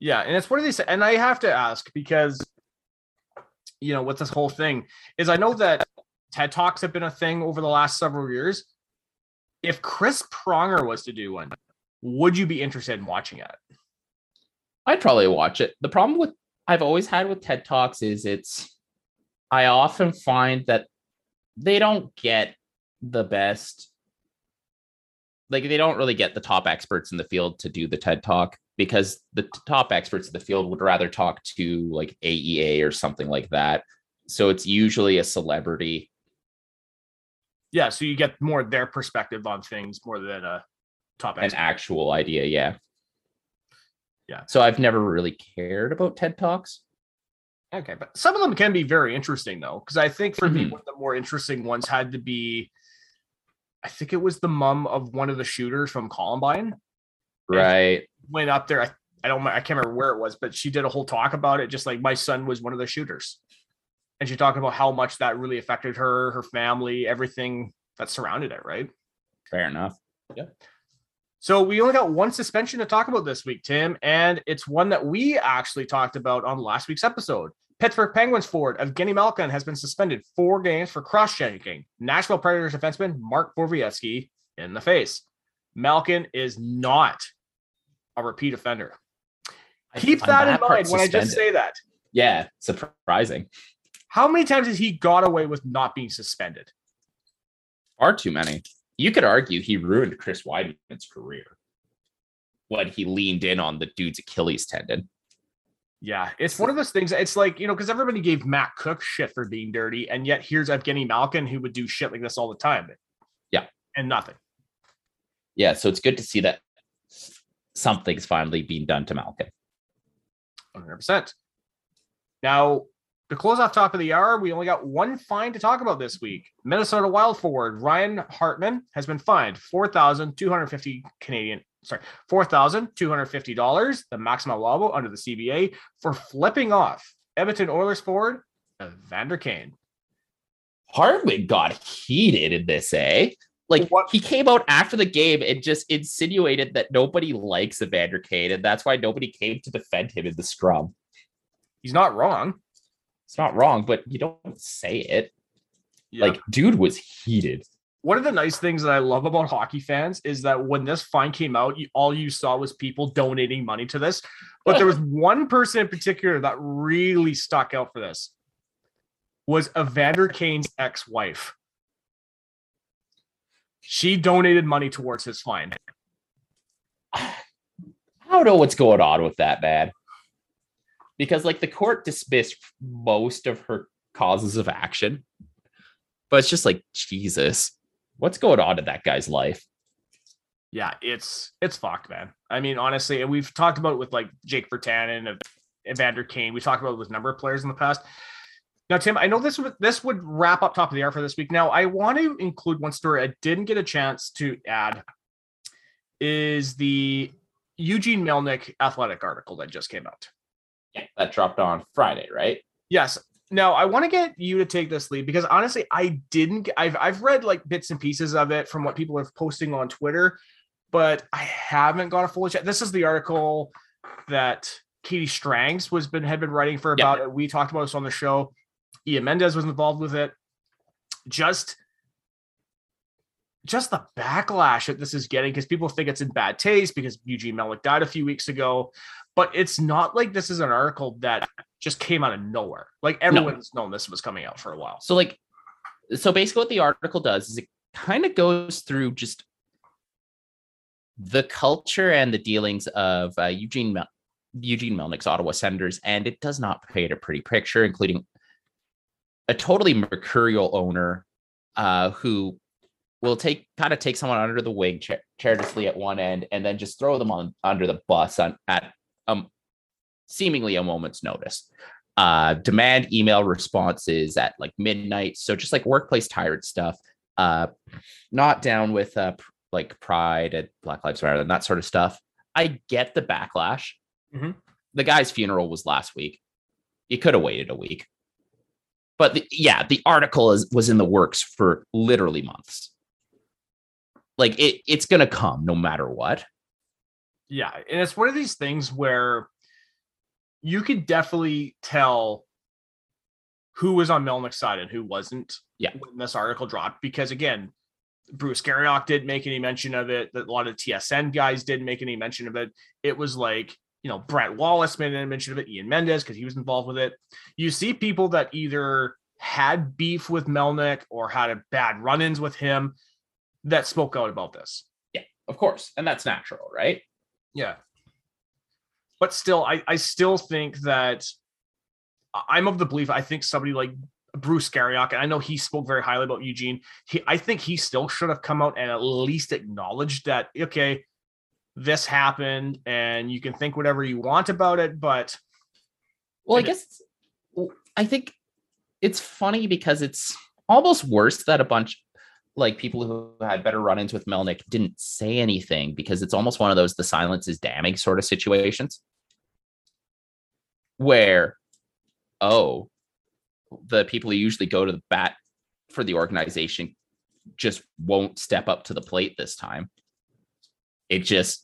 Yeah, and it's one of these, and I have to ask, because with this whole thing is, I know that TED Talks have been a thing over the last several years. If Chris Pronger was to do one, would you be interested in watching it? I'd probably watch it. The problem I've always had with TED Talks is I often find that they don't get the best. They don't really get the top experts in the field to do the TED Talk, because the top experts in the field would rather talk to AEA or something like that. So it's usually a celebrity. Yeah, so you get more of their perspective on things more than a top expert. An actual idea, yeah. Yeah. So I've never really cared about TED Talks. Okay, but some of them can be very interesting, though, because I think for me, one of the more interesting ones had to be, I think it was the mom of one of the shooters from Columbine. Right. And went up there. I can't remember where it was, but she did a whole talk about it. Just my son was one of the shooters. And she talked about how much that really affected her, her family, everything that surrounded it. Right. Fair enough. Yeah. So we only got one suspension to talk about this week, Tim. And it's one that we actually talked about on last week's episode. Pittsburgh Penguins forward Evgeny Malkin has been suspended 4 games for cross-checking Nashville Predators defenseman Mark Borowiecki in the face. Malkin is not a repeat offender. Keep that in mind when I just say that. Yeah, surprising. How many times has he got away with not being suspended? Far too many. You could argue he ruined Chris Weidman's career when he leaned in on the dude's Achilles tendon. Yeah, it's one of those things. It's because everybody gave Matt Cook shit for being dirty, and yet here's Evgeny Malkin, who would do shit like this all the time. Yeah. And nothing. Yeah, so it's good to see that something's finally being done to Malkin. 100%. Now, to close off top of the hour, we only got one fine to talk about this week. Minnesota Wild forward Ryan Hartman has been fined $4,250, the maximum allowable under the CBA, for flipping off Edmonton Oilers forward Evander Kane. Hartman got heated in this, eh? Like, what? He came out after the game and just insinuated that nobody likes Evander Kane, and that's why nobody came to defend him in the scrum. He's not wrong. It's not wrong, but you don't say it. Yeah. Like, dude was heated. One of the nice things that I love about hockey fans is that when this fine came out, all you saw was people donating money to this. But there was one person in particular that really stuck out for this. Was Evander Kane's ex-wife. She donated money towards his fine. I don't know what's going on with that, man. Because, like, the court dismissed most of her causes of action. But it's just like, Jesus, what's going on in that guy's life? Yeah, it's fucked, man. I mean, honestly, and we've talked about it with, like, Jake Virtanen and Evander Kane. We talked about it with a number of players in the past. Now, Tim, I know this would wrap up Top of the Hour for this week. Now, I want to include one story I didn't get a chance to add is the Eugene Melnyk Athletic article that just came out. Yeah, that dropped on Friday, right? Yes. Now, I want to get you to take this lead because, honestly, I've read, like, bits and pieces of it from what people are posting on Twitter, but I haven't got a full check. This is the article that Katie Strangs had been writing for about. Yeah. We talked about this on the show. Ian Mendez was involved with it. Just the backlash that this is getting because people think it's in bad taste because Eugene Melnyk died a few weeks ago. But it's not like this is an article that just came out of nowhere. Like, everyone's known this was coming out for a while. So, like, basically what the article does is it kind of goes through just the culture and the dealings of Eugene Melnyk's Ottawa Senators, and it does not paint a pretty picture, including a totally mercurial owner who will take someone under the wing charitably at one end and then just throw them under the bus at seemingly a moment's notice. Demand email responses at, like, midnight. So just, like, workplace tyrant stuff. Not down with like pride and Black Lives Matter and that sort of stuff. I get the backlash. Mm-hmm. The guy's funeral was last week. You could have waited a week. But the article was in the works for literally months. Like, it's going to come no matter what. Yeah. And it's one of these things where you could definitely tell who was on Melnyk's side and who wasn't when this article dropped. Because, again, Bruce Garriock didn't make any mention of it. A lot of TSN guys didn't make any mention of it. It was like, you know, Brent Wallace made a mention of it, Ian Mendez, because he was involved with it. You see people that either had beef with Melnyk or had a bad run-ins with him that spoke out about this. Yeah, of course. And that's natural, right? Yeah. But still, I still think that I'm of the belief, I think somebody like Bruce Garriock, and I know he spoke very highly about Eugene, I think he still should have come out and at least acknowledged that, okay, this happened and you can think whatever you want about it, but. Well, I think it's funny because it's almost worse that a bunch like people who had better run-ins with Melnyk didn't say anything because it's almost one of those, the silence is damning sort of situations where, the people who usually go to the bat for the organization just won't step up to the plate this time. It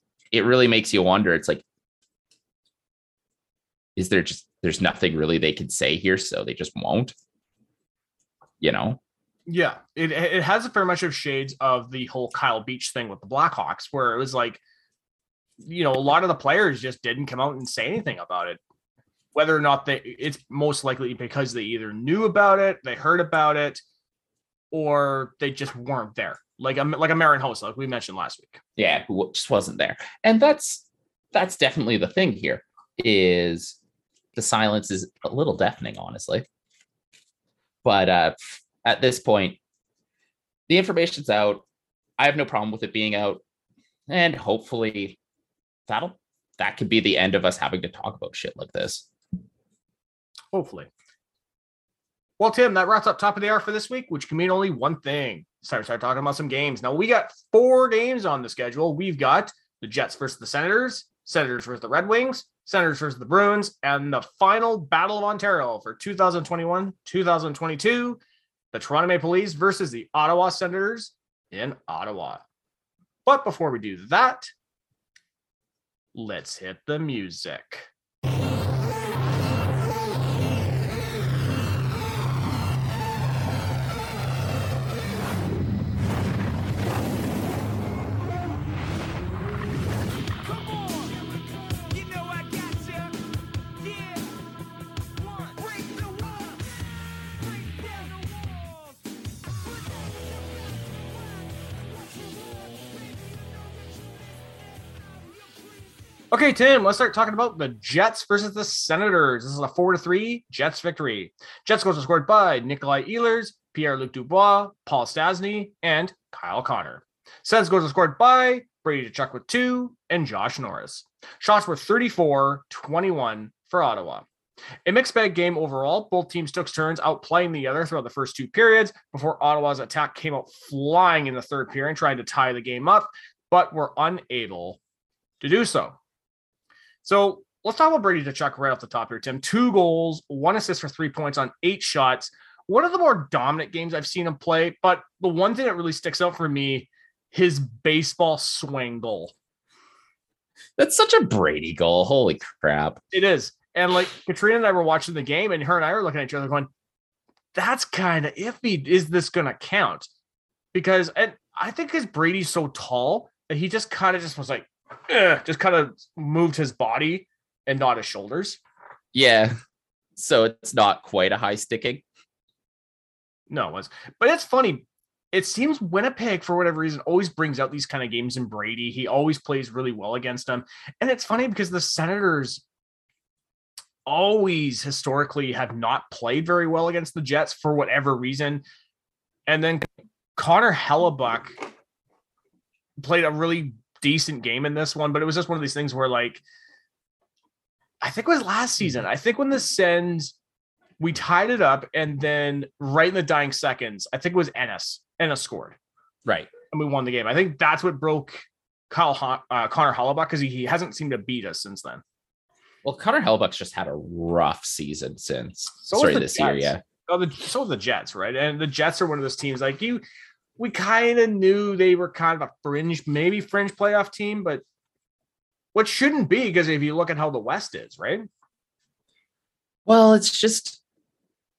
really makes you wonder. It's like, is there just, there's nothing really they can say here, so they just won't, you know? Yeah, it has a fair much of shades of the whole Kyle Beach thing with the Blackhawks, where it was like, you know, a lot of the players just didn't come out and say anything about it. Whether or not it's most likely because they either knew about it, they heard about it, or they just weren't there. Like a Marin Hossa, like we mentioned last week. Yeah, who just wasn't there. And that's definitely the thing here, is the silence is a little deafening, honestly. But at this point, the information's out. I have no problem with it being out. And hopefully that could be the end of us having to talk about shit like this. Hopefully. Well, Tim, that wraps up Top of the Hour for this week, which can mean only one thing. Start talking about some games. Now, we got 4 games on the schedule. We've got the Jets versus the Senators, Senators versus the Red Wings, Senators versus the Bruins, and the final Battle of Ontario for 2021-2022, the Toronto Maple Leafs versus the Ottawa Senators, in Ottawa. But before we do that, let's hit the music. Okay, Tim, let's start talking about the Jets versus the Senators. This is a 4-3 Jets victory. Jets goals were scored by Nikolai Ehlers, Pierre-Luc Dubois, Paul Stastny, and Kyle Connor. Sens goals were scored by Brady Tkachuk with 2 and Josh Norris. Shots were 34-21 for Ottawa. A mixed bag game overall. Both teams took turns outplaying the other throughout the first two periods before Ottawa's attack came out flying in the third period, trying to tie the game up, but were unable to do so. So let's talk about Brady Tkachuk right off the top here, Tim. 2 goals, 1 assist for 3 points on 8 shots. One of the more dominant games I've seen him play, but the one thing that really sticks out for me, his baseball swing goal. That's such a Brady goal. Holy crap. It is. And like Katrina and I were watching the game and her and I were looking at each other going, that's kind of iffy. Is this going to count? Because I think because Brady's so tall that he just kind of just was like, just kind of moved his body and not his shoulders. Yeah. So it's not quite a high sticking. No, it was. But it's funny. It seems Winnipeg, for whatever reason, always brings out these kind of games in Brady. He always plays really well against them. And it's funny because the Senators always historically have not played very well against the Jets for whatever reason. And then Connor Hellebuck played a really decent game in this one, but it was just one of these things where, like, I think it was last season. I think when the Sens, we tied it up, and then right in the dying seconds, I think it was Ennis scored. Right. And we won the game. I think that's what broke Connor Hellebuck, because he hasn't seemed to beat us since then. Well, Connor Hellebuck's just had a rough season since. This year, yeah. So the Jets, right? And the Jets are one of those teams, like, we kind of knew they were kind of a fringe playoff team, but what shouldn't be, because if you look at how the West is, right? Well, it's just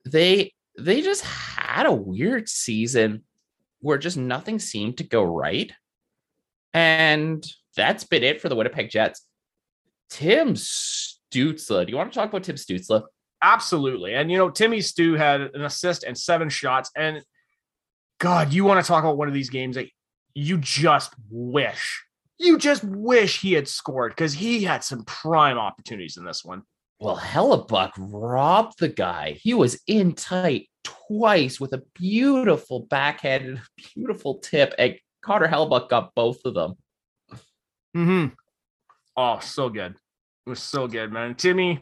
they just had a weird season where just nothing seemed to go right. And that's been it for the Winnipeg Jets. Tim Stützle. Do you want to talk about Tim Stützle? Absolutely. And, Timmy Stu had an assist and 7 shots, and God, you want to talk about one of these games that you just wish he had scored, because he had some prime opportunities in this one. Well, Hellebuck robbed the guy. He was in tight twice with a beautiful backhand, beautiful tip, and Connor Hellebuck got both of them. Mm-hmm. Oh, so good. It was so good, man. Timmy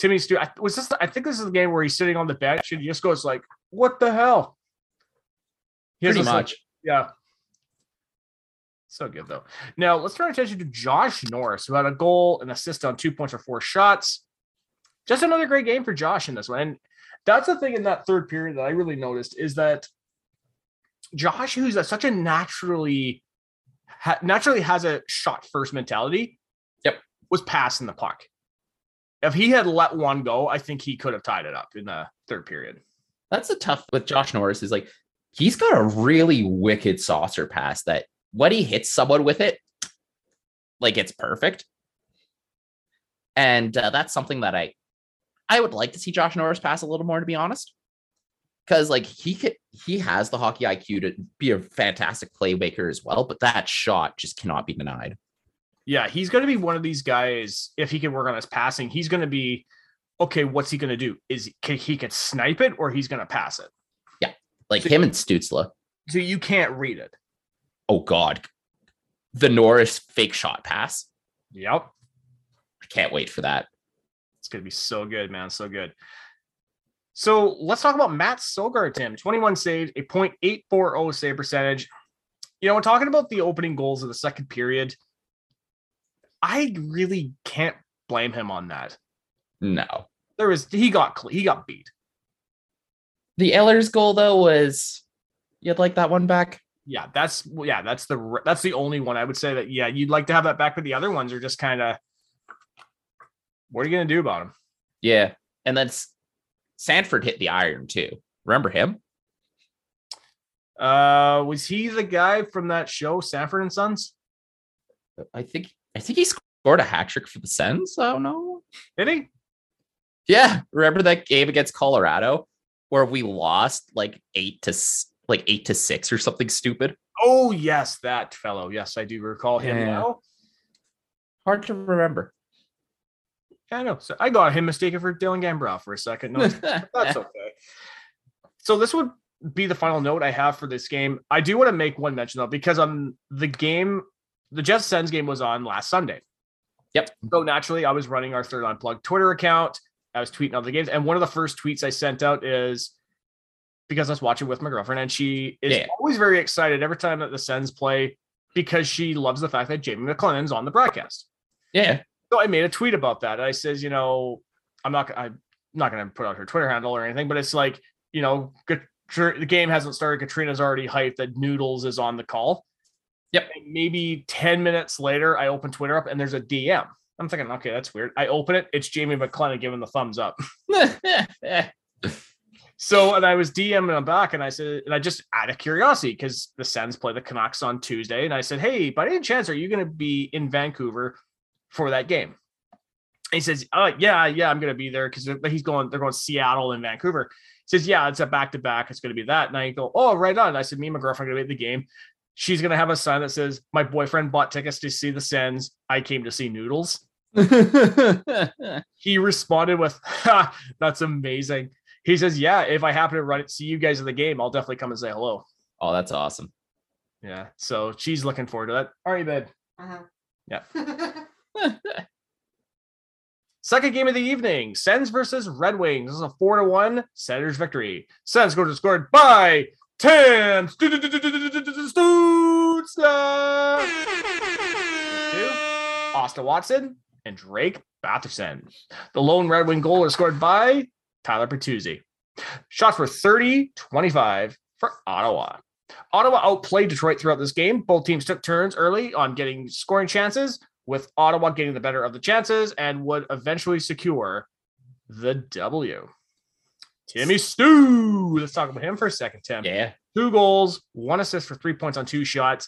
Stu, I think this is the game where he's sitting on the bench and he just goes like, what the hell? Pretty much. Yeah. So good, though. Now, let's turn our attention to Josh Norris, who had a goal, an assist on 2 points for 4 shots. Just another great game for Josh in this one. And that's the thing in that third period that I really noticed is that Josh, who's such a naturally has a shot first mentality, yep, was passing the puck. If he had let one go, I think he could have tied it up in the third period. That's the tough with Josh Norris is like, he's got a really wicked saucer pass that when he hits someone with it, like, it's perfect. And that's something that I would like to see Josh Norris pass a little more, to be honest. Because, like, he has the hockey IQ to be a fantastic playmaker as well, but that shot just cannot be denied. Yeah, he's going to be one of these guys, if he can work on his passing, he's going to be, okay, what's he going to do? He can snipe it, or he's going to pass it. Like, so him and Stützle. So you can't read it. Oh, God. The Norris fake shot pass. Yep. I can't wait for that. It's going to be so good, man. So good. So let's talk about Matt Sogard, Tim. 21 saves, a .840 save percentage. When talking about the opening goals of the second period, I really can't blame him on that. No. He got beat. The Ehlers goal, though, was, you'd like that one back? yeah, that's the only one I would say that, yeah, you'd like to have that back, but the other ones are just kind of, what are you going to do about them? Yeah. And that's Sanford hit the iron too. Remember him? Was he the guy from that show, Sanford and Sons? I think he scored a hat trick for the Sens. I don't know. Did he? Yeah. Remember that game against Colorado where we lost like 8-6 or something stupid? Oh yes, that fellow. Yes, I do recall him now. Hard to remember. I know. So I got him mistaken for Dylan Gambrell for a second. No, that's okay. So this would be the final note I have for this game. I do want to make one mention though, because on the game, the Jets Sens game was on last Sunday. Yep. So naturally, I was running our Third Unplugged Twitter account. I was tweeting all the games, and one of the first tweets I sent out is because I was watching with my girlfriend, and she is always very excited every time that the Sens play because she loves the fact that Jamie McLennan's on the broadcast. Yeah. So I made a tweet about that. I says, you know, I'm not going to put out her Twitter handle or anything, but it's like, you know, the game hasn't started. Katrina's already hyped that Noodles is on the call. Yep. And maybe 10 minutes later, I open Twitter up and there's a DM. I'm thinking, okay, that's weird. I open it. It's Jamie McLennan giving the thumbs up. So, and I was DMing him back, and I said, and I just out of curiosity, because the Sens play the Canucks on Tuesday. And I said, hey, by any chance, are you going to be in Vancouver for that game? And he says, yeah, I'm going to be there. Cause they're going to Seattle and Vancouver. He says, yeah, it's a back-to-back. It's going to be that. And I go, oh, right on. And I said, me and my girlfriend are going to be at the game. She's going to have a sign that says, my boyfriend bought tickets to see the Sens. I came to see Noodles. He responded with, ha, that's amazing. He says, yeah, if I happen to see you guys at the game, I'll definitely come and say hello. Oh, that's awesome. Yeah. So she's looking forward to that. All right, babe. Uh-huh. Yeah. Second game of the evening, Sens versus Red Wings. This is a 4-1 Senators victory. Sens go to scored by Tim Stutzla, Austin Watson, and Drake Batherson. The lone Red Wing goal is scored by Tyler Bertuzzi. Shots were 30-25 for Ottawa. Ottawa outplayed Detroit throughout this game. Both teams took turns early on getting scoring chances, with Ottawa getting the better of the chances and would eventually secure the W. Timmy Stu. Let's talk about him for a second, Tim. Yeah. 2 goals, 1 assist for 3 points on 2 shots.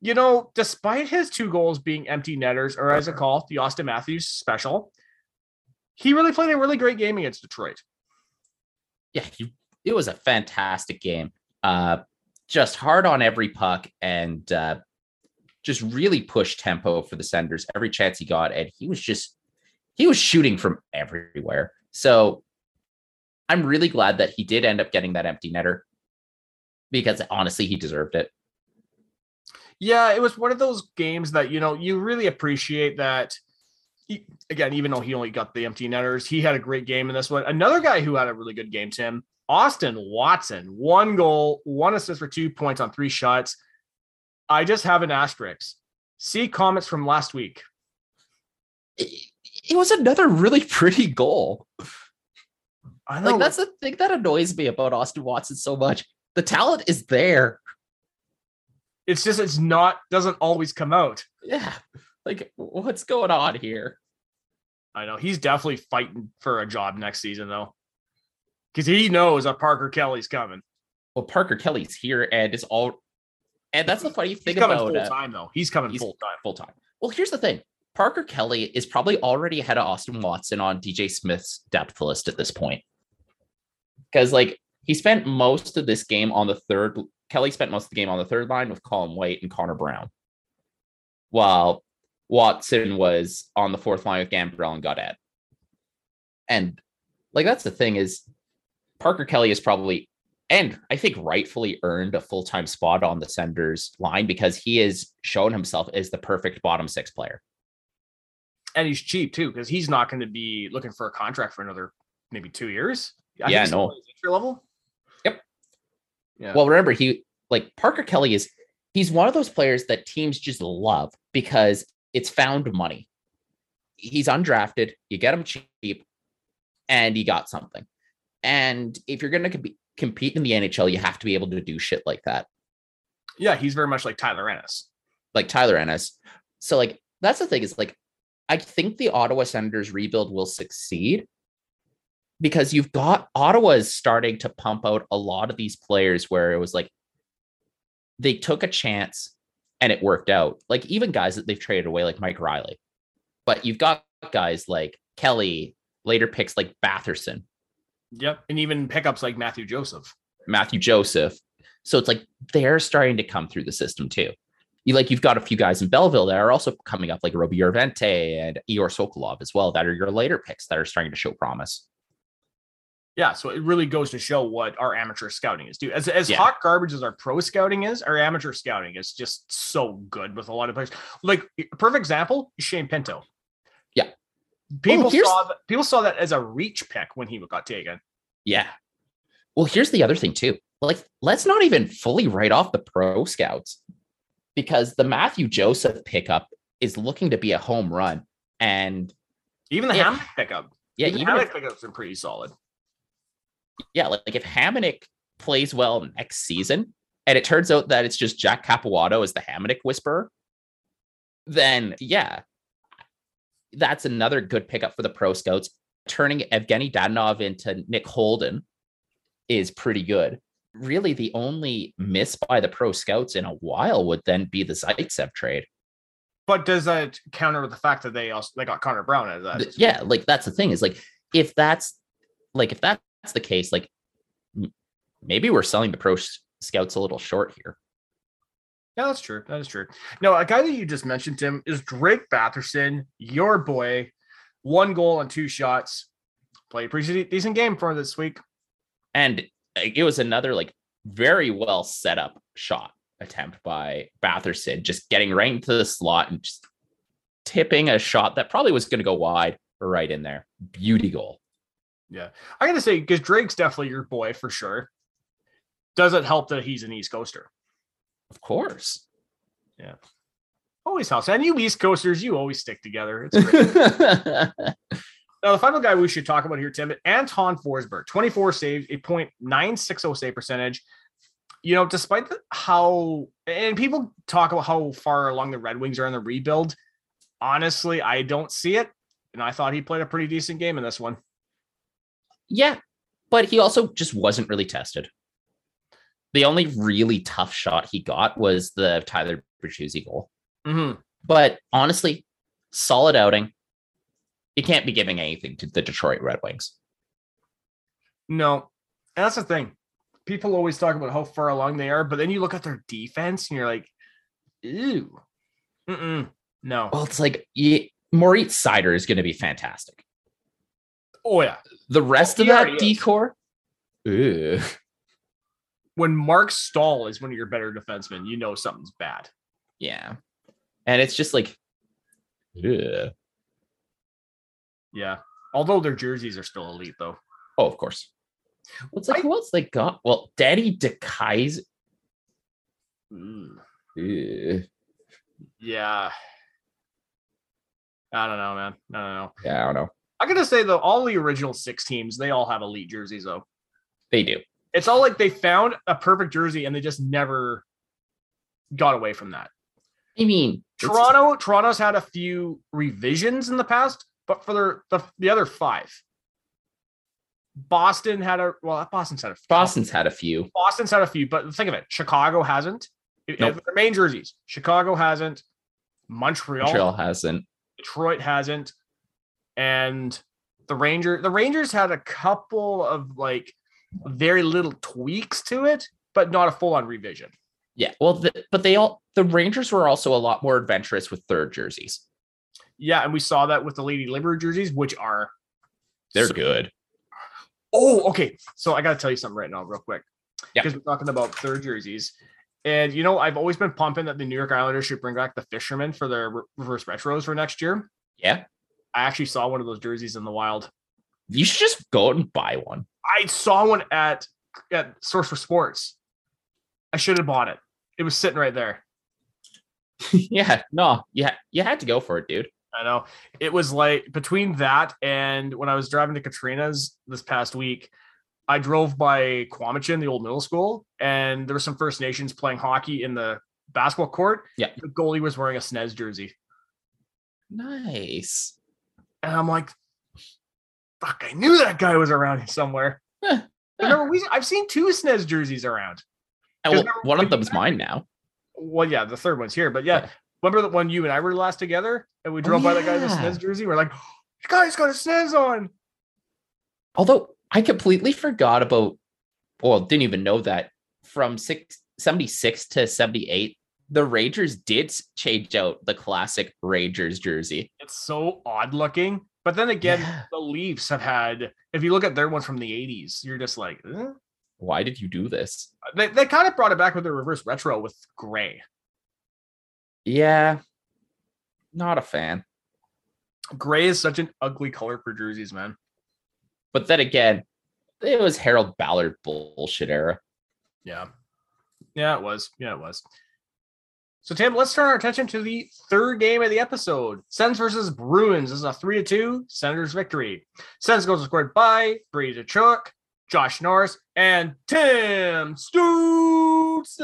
You know, despite his 2 goals being empty netters, or as I call, the Auston Matthews special, he really played a really great game against Detroit. Yeah, it was a fantastic game. Just hard on every puck and just really pushed tempo for the Senators every chance he got. And he was shooting from everywhere. So I'm really glad that he did end up getting that empty netter because honestly, he deserved it. Yeah, it was one of those games that, you know, you really appreciate that. Again, even though he only got the empty netters, he had a great game in this one. Another guy who had a really good game, Tim, Auston Watson, 1 goal, 1 assist for 2 points on 3 shots. I just have an asterisk. See comments from last week. It was another really pretty goal. I know. Like, that's the thing that annoys me about Auston Watson so much. The talent is there. It's just, doesn't always come out. Yeah. Like, what's going on here? I know. He's definitely fighting for a job next season, though. Because he knows that Parker Kelly's coming. Well, Parker Kelly's here and is all... And that's the funny thing about... He's coming full-time, though. He's full-time. Full-time. Well, here's the thing. Parker Kelly is probably already ahead of Auston Watson on DJ Smith's depth list at this point. Because, like, he spent most of this game on the third... Kelly spent most of the game on the third line with Colin White and Connor Brown. While... Watson was on the fourth line with Gambrell and Goddard. And like, that's the thing is Parker Kelly is probably, and I think rightfully earned a full-time spot on the Senators line because he has shown himself as the perfect bottom six player. And he's cheap too, because he's not going to be looking for a contract for another maybe 2 years. I think entry level. Yep. Yeah. Well, remember Parker Kelly is, he's one of those players that teams just love because it's found money. He's undrafted. You get him cheap and he got something. And if you're going to compete in the NHL, you have to be able to do shit like that. Yeah, he's very much like Tyler Ennis. So, like, that's the thing is, like, I think the Ottawa Senators rebuild will succeed because you've got Ottawa is starting to pump out a lot of these players where it was like they took a chance and it worked out. Like, even guys that they've traded away, like Mike Riley. But you've got guys like Kelly, later picks like Batherson. Yep. And even pickups like Matthew Joseph. So it's like they're starting to come through the system too. You've got a few guys in Belleville that are also coming up, like Robbie Urvente and Igor Sokolov as well, that are your later picks that are starting to show promise. Yeah, so it really goes to show what our amateur scouting is, dude. As hot garbage as our pro scouting is, our amateur scouting is just so good with a lot of players. Like, perfect example, Shane Pinto. Yeah. People saw that as a reach pick when he got taken. Yeah. Well, here's the other thing, too. Like, let's not even fully write off the pro scouts, because the Matthew Joseph pickup is looking to be a home run. And even the Hamonic pickup. Yeah, even the pickup's been pretty solid. Yeah, like if Hamonic plays well next season, and it turns out that it's just Jack Capuato as the Hamonic whisperer, then yeah, that's another good pickup for the pro scouts. Turning Evgeny Dadanov into Nick Holden is pretty good. Really, the only miss by the pro scouts in a while would then be the Zaitsev trade. But does that counter the fact that they got Connor Brown out of that? Yeah, like that's the thing is like if that's the case, like maybe we're selling the pro scouts a little short here. Yeah, that's true. That is true. No, a guy that you just mentioned, Tim, is Drake Batherson, your boy. 1 goal and 2 shots. Played a pretty decent game for this week. And it was another like very well set up shot attempt by Batherson, just getting right into the slot and just tipping a shot that probably was going to go wide right in there. Beauty goal. Yeah. I got to say, because Drake's definitely your boy for sure. Does it help that he's an East Coaster? Of course. Yeah. Always helps. And you East Coasters, you always stick together. It's great. Now, the final guy we should talk about here, Tim, Anton Forsberg, 24 saves, a .960 save percentage. You know, despite and people talk about how far along the Red Wings are in the rebuild, honestly, I don't see it. And I thought he played a pretty decent game in this one. Yeah, but he also just wasn't really tested. The only really tough shot he got was the Tyler Bertuzzi goal. Mm-hmm. But honestly, solid outing. You can't be giving anything to the Detroit Red Wings. No. And that's the thing. People always talk about how far along they are, but then you look at their defense and you're like, ew. Mm-mm. No. Well, it's like Moritz Seider is going to be fantastic. Oh, yeah. The rest of that decor? Ew. When Mark Stahl is one of your better defensemen, you know something's bad. Yeah. And it's just like, ew. Yeah. Although their jerseys are still elite, though. Oh, of course. What's like who else they got? Well, Danny DeKeyser. Yeah. I don't know, man. Yeah, I don't know. I gotta say though, all the original 6 teams, they all have elite jerseys, though. They do. It's all like they found a perfect jersey and they just never got away from that. I mean, Toronto's had a few revisions in the past. But for the other 5, Boston's had a few, but think of it. Chicago hasn't. Nope. Their main jerseys. Chicago hasn't. Montreal hasn't. Detroit hasn't. And the Rangers had a couple of like very little tweaks to it, but not a full-on revision. Yeah, well, the Rangers were also a lot more adventurous with third jerseys. Yeah, and we saw that with the Lady Liberty jerseys, which are... They're good. Oh, okay. So I got to tell you something right now real quick. Yeah. Because we're talking about third jerseys. And, you know, I've always been pumping that the New York Islanders should bring back the Fishermen for their reverse retros for next year. Yeah. I actually saw one of those jerseys in the wild. You should just go and buy one. I saw one at Source for Sports. I should have bought it. It was sitting right there. Yeah. No. Yeah. You had to go for it, dude. I know. It was like between that and when I was driving to Katrina's this past week, I drove by Quamachin, the old middle school, and there were some First Nations playing hockey in the basketball court. Yeah. The goalie was wearing a SNES jersey. Nice. And I'm like, fuck, I knew that guy was around somewhere. I've seen two SNES jerseys around. Well, one of them's mine now. Well, yeah, the third one's here. But yeah, remember that when you and I were last together and we drove by that guy in the SNES jersey? We're like, oh, the guy's got a SNES on. Although I completely forgot about, well, didn't even know that from 76 to 78, the Rangers did change out the classic Rangers jersey. It's so odd looking. But then again, the Leafs have had, if you look at their one from the 80s, you're just like, eh? Why did you do this? They kind of brought it back with their reverse retro with gray. Yeah. Not a fan. Gray is such an ugly color for jerseys, man. But then again, it was Harold Ballard bullshit era. Yeah. Yeah, it was. So, Tim, let's turn our attention to the third game of the episode. Sens versus Bruins. This is a 3-2 Senators victory. Sens goals scored by Brady Tkachuk, Josh Norris, and Tim Stutzla.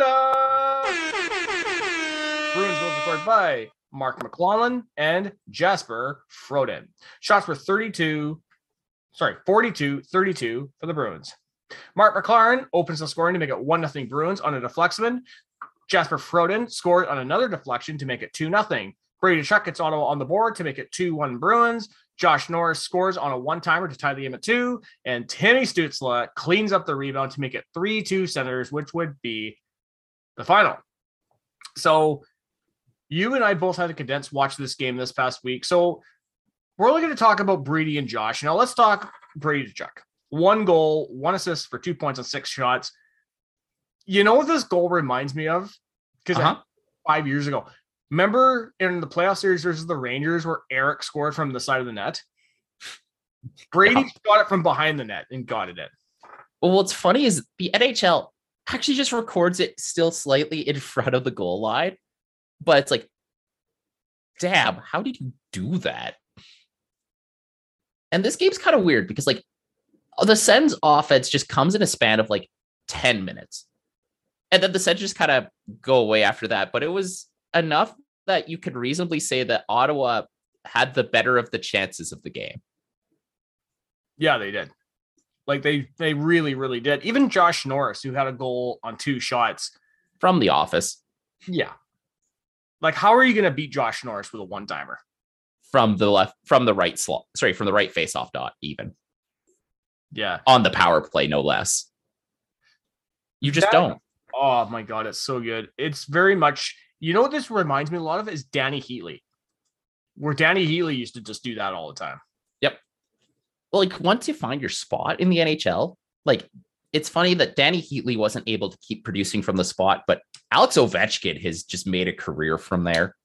Bruins goals scored by Mark McLaughlin and Jasper Froden. Shots were 42-32 for the Bruins. Mark McLaren opens the scoring to make it 1-0 Bruins on a deflection. Jasper Froden scored on another deflection to make it 2-0. Brady Tkachuk gets Ottawa on the board to make it 2-1 Bruins. Josh Norris scores on a one-timer to tie the game at 2. And Timmy Stutzla cleans up the rebound to make it 3-2 Senators, which would be the final. So you and I both had a condensed watch this game this past week. So we're only going to talk about Brady and Josh. Now let's talk Brady Tkachuk. 1 goal, 1 assist for 2 points on 6 shots. You know what this goal reminds me of? Because 5 years ago, remember in the playoff series versus the Rangers where Eric scored from the side of the net? Brady shot it from behind the net and got it in. Well, what's funny is the NHL actually just records it still slightly in front of the goal line. But it's like, damn, how did you do that? And this game's kind of weird because like the Sens offense just comes in a span of like 10 minutes. And then the Sens just kind of go away after that. But it was enough that you could reasonably say that Ottawa had the better of the chances of the game. Yeah, they did. Like they really, really did. Even Josh Norris, who had a goal on 2 shots. From the office. Yeah. Like, how are you going to beat Josh Norris with a one-timer? From the right face-off dot, even. Yeah. On the power play, no less. You just don't. Oh, my God. It's so good. It's very much, you know what this reminds me a lot of is Danny Heatley, where Danny Heatley used to just do that all the time. Yep. Well, like once you find your spot in the NHL, like it's funny that Danny Heatley wasn't able to keep producing from the spot, but Alex Ovechkin has just made a career from there.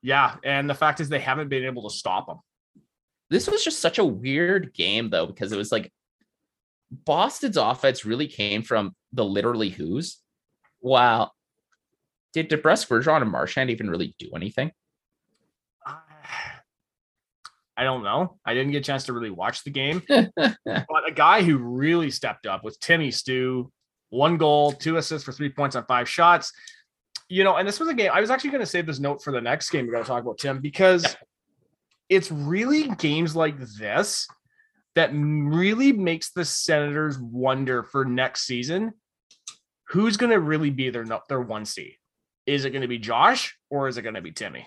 Yeah. And the fact is they haven't been able to stop him. This was just such a weird game, though, because it was like, Boston's offense really came from the literally who's. Wow. Did DeBrusk, Bergeron, and Marchand even really do anything? I don't know. I didn't get a chance to really watch the game. But a guy who really stepped up was Timmy Stu. 1 goal, 2 assists for 3 points on 5 shots. You know, and this was a game. I was actually going to save this note for the next game we're going to talk about, Tim, because it's really games like this that really makes the Senators wonder for next season, who's going to really be their 1C? Is it going to be Josh or is it going to be Timmy?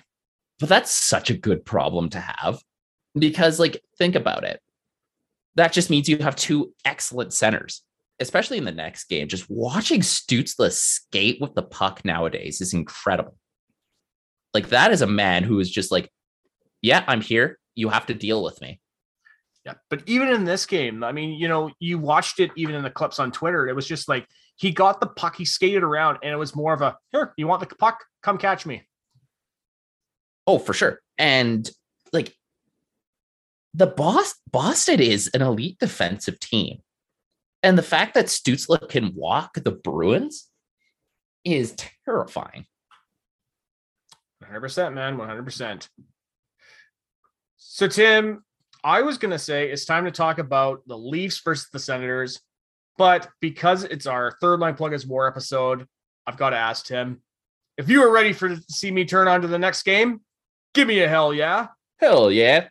But that's such a good problem to have because, like, think about it. That just means you have 2 excellent centers, especially in the next game. Just watching Stutzla skate with the puck nowadays is incredible. Like, that is a man who is just like, yeah, I'm here. You have to deal with me. Yeah, but even in this game, I mean, you know, you watched it even in the clips on Twitter. It was just like he got the puck, he skated around, and it was more of a, here, you want the puck? Come catch me. Oh, for sure. And, like, the Boston is an elite defensive team. And the fact that Stutzla can walk the Bruins is terrifying. 100%, man, 100%. So, Tim... I was going to say it's time to talk about the Leafs versus the Senators, but because it's our Third Line Plug is War episode, I've got to ask Tim, if you are ready to see me turn on to the next game, give me a hell yeah. Hell yeah.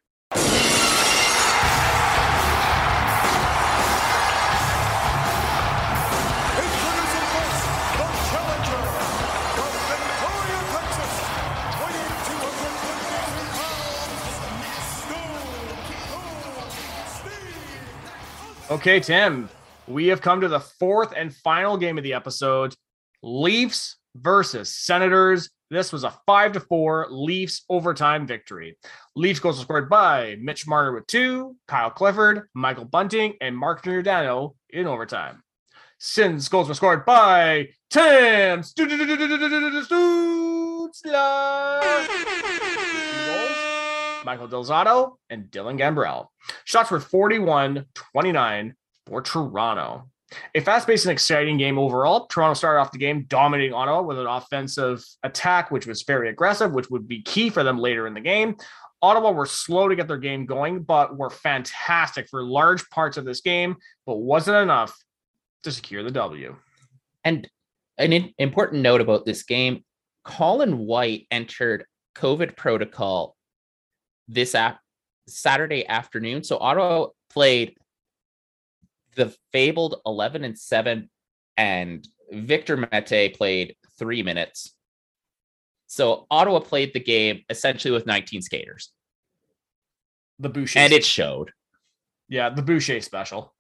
Okay, Tim, we have come to the fourth and final game of the episode, Leafs versus Senators. This was a 5-4 Leafs overtime victory. Leafs goals were scored by Mitch Marner with 2, Kyle Clifford, Michael Bunting, and Mark Giordano in overtime. Sens goals were scored by Tim Michael Delzato and Dylan Gambrell. Shots were 41-29 for Toronto. A fast-paced and exciting game overall. Toronto started off the game dominating Ottawa with an offensive attack, which was very aggressive, which would be key for them later in the game. Ottawa were slow to get their game going, but were fantastic for large parts of this game, but wasn't enough to secure the W. And an important note about this game, Colin White entered COVID protocol this Saturday afternoon. So Ottawa played the fabled 11-7 and Victor Mete played 3 minutes. So Ottawa played the game essentially with 19 skaters. The Boucher. And it showed. Yeah, the Boucher special.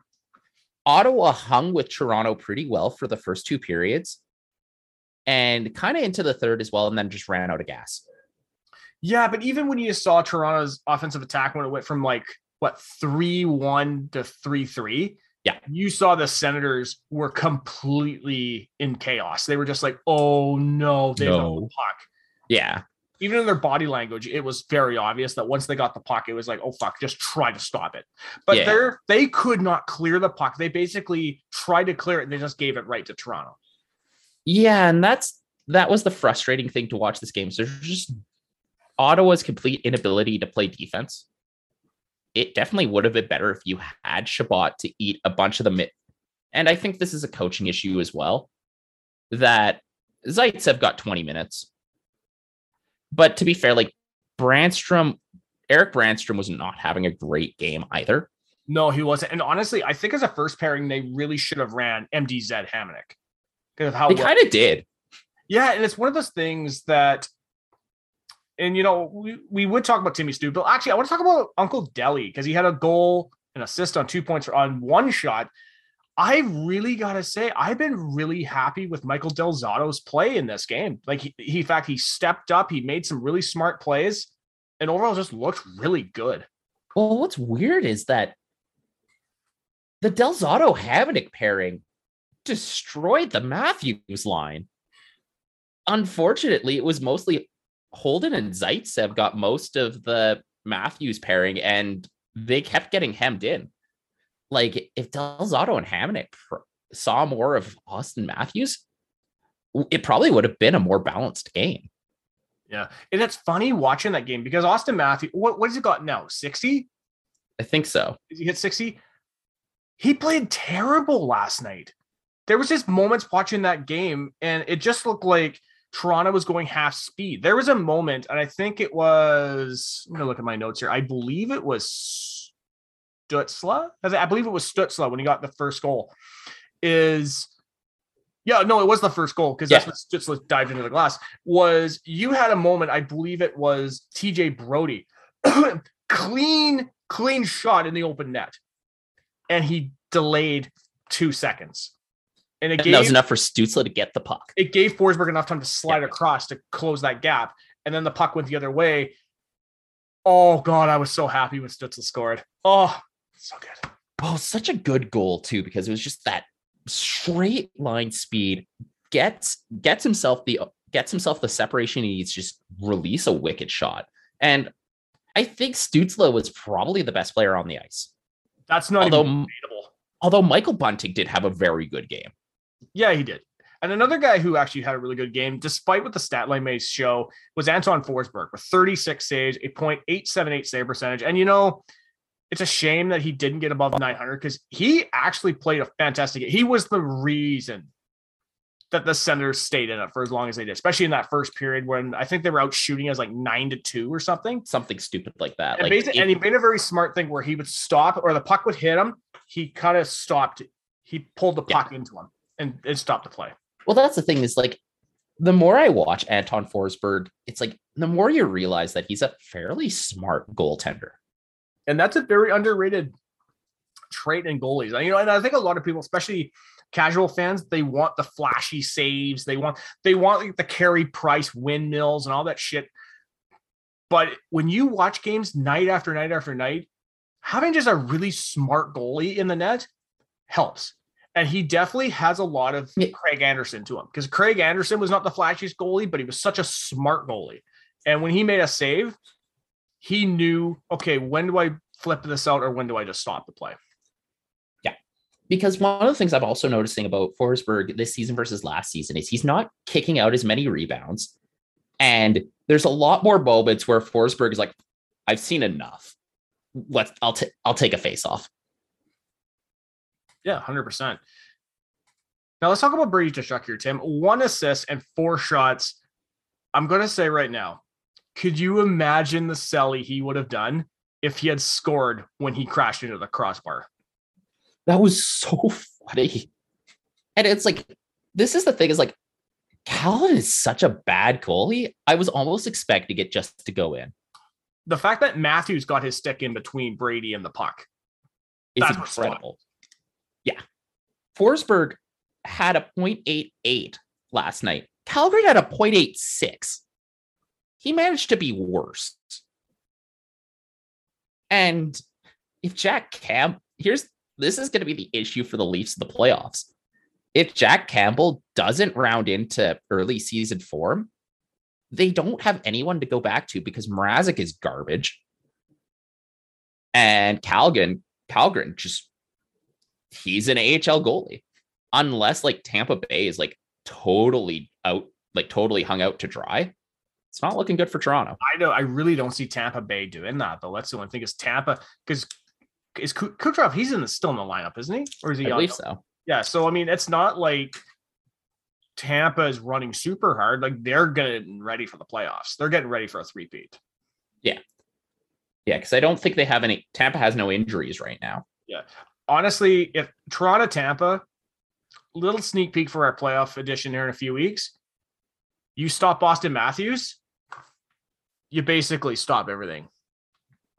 Ottawa hung with Toronto pretty well for the first two periods and kind of into the third as well, and then just ran out of gas. Yeah, but even when you saw Toronto's offensive attack, when it went from 3-1 to 3-3, yeah, you saw the Senators were completely in chaos. They were just like, oh no, they got the puck. Yeah. Even in their body language, it was very obvious that once they got the puck, it was like, oh fuck, just try to stop it. But they could not clear the puck. They basically tried to clear it and they just gave it right to Toronto. Yeah, and that was the frustrating thing to watch this game. So just Ottawa's complete inability to play defense. It definitely would have been better if you had Shabbat to eat a bunch of the mid. And I think this is a coaching issue as well, that Zaitsev got 20 minutes. But to be fair, Eric Brandstrom was not having a great game either. No, he wasn't. And honestly, I think as a first pairing, they really should have ran MDZ Hamonic. They kind of did. Yeah, and it's one of those things that, and, we would talk about Timmy Stu, but actually I want to talk about Uncle Deli because he had a goal and assist on 2 points on one shot. I really got to say, I've been really happy with Michael Delzato's play in this game. He stepped up. He made some really smart plays and overall just looked really good. Well, what's weird is that the Delzato-Hamonic pairing destroyed the Matthews line. Unfortunately, it was mostly Holden and Zaitsev got most of the Matthews pairing, and they kept getting hemmed in. If Delzato and Hamonic saw more of Auston Matthews, it probably would have been a more balanced game. Yeah, and it's funny watching that game because Auston Matthews, what has he got now? 60? I think so. Did he hit 60? He played terrible last night. There was just moments watching that game, and it just looked like Toronto was going half speed. There was a moment, and I think it was, I'm going to look at my notes here. I believe it was Stützle. When he got the first goal. It was the first goal because that's when Stützle dived into the glass. You had a moment, I believe it was TJ Brody. clean shot in the open net. And he delayed 2 seconds. And that was enough for Stützle to get the puck. It gave Forsberg enough time to slide across to close that gap. And then the puck went the other way. Oh, God, I was so happy when Stützle scored. Oh, so good. Oh, such a good goal, too, because it was just that straight line speed. Gets himself the separation he needs, just release a wicked shot. And I think Stützle was probably the best player on the ice. That's not even debatable. Although Michael Bunting did have a very good game. Yeah, he did. And another guy who actually had a really good game, despite what the stat line may show, was Anton Forsberg with 36 saves, a .878 save percentage. And it's a shame that he didn't get above 900 because he actually played a fantastic game. He was the reason that the Senators stayed in it for as long as they did, especially in that first period when I think they were out shooting as like 9-2 or something. Something stupid like that. And, like, and he made a very smart thing where he would stop, or the puck would hit him. He kind of stopped it. He pulled the puck into him and stopped the play. Well, that's the thing is, like, the more I watch Anton Forsberg, it's like the more you realize that he's a fairly smart goaltender. And that's a very underrated trait in goalies. You know, and I think a lot of people, especially casual fans, they want the flashy saves. They want like the Carey Price windmills and all that shit. But when you watch games night after night after night, having just a really smart goalie in the net helps. And he definitely has a lot of Craig Anderson to him, because Craig Anderson was not the flashiest goalie, but he was such a smart goalie. And when he made a save, he knew, okay, when do I flip this out or when do I just stop the play? Yeah, because one of the things I'm also noticing about Forsberg this season versus last season is he's not kicking out as many rebounds. And there's a lot more moments where Forsberg is like, I've seen enough. I'll take a face off. Yeah, 100%. Now let's talk about Brady Tkachuk here, Tim. 1 assist and 4 shots. I'm going to say right now, could you imagine the celly he would have done if he had scored when he crashed into the crossbar? That was so funny. And it's like, this is the thing, is like, Calvin is such a bad goalie. I was almost expecting it just to go in. The fact that Matthews got his stick in between Brady and the puck is incredible. Yeah. Forsberg had a 0.88 last night. Calgary had a 0.86. He managed to be worse. And if Jack Campbell, this is going to be the issue for the Leafs in the playoffs. If Jack Campbell doesn't round into early season form, they don't have anyone to go back to because Mrazek is garbage. And Calgren just, he's an AHL goalie, unless like Tampa Bay is like totally out, like totally hung out to dry. It's not looking good for Toronto. I know. I really don't see Tampa Bay doing that, though. That's the one thing is Tampa, because is Kucherov, he's still in the lineup, isn't he? Or is he? I believe so. Yeah. So, I mean, it's not like Tampa is running super hard. Like, they're getting ready for the playoffs. They're getting ready for a 3-peat. Yeah. Yeah. Because I don't think they have any. Tampa has no injuries right now. Yeah. Honestly, if Toronto, Tampa, little sneak peek for our playoff edition here in a few weeks, you stop Auston Matthews, you basically stop everything.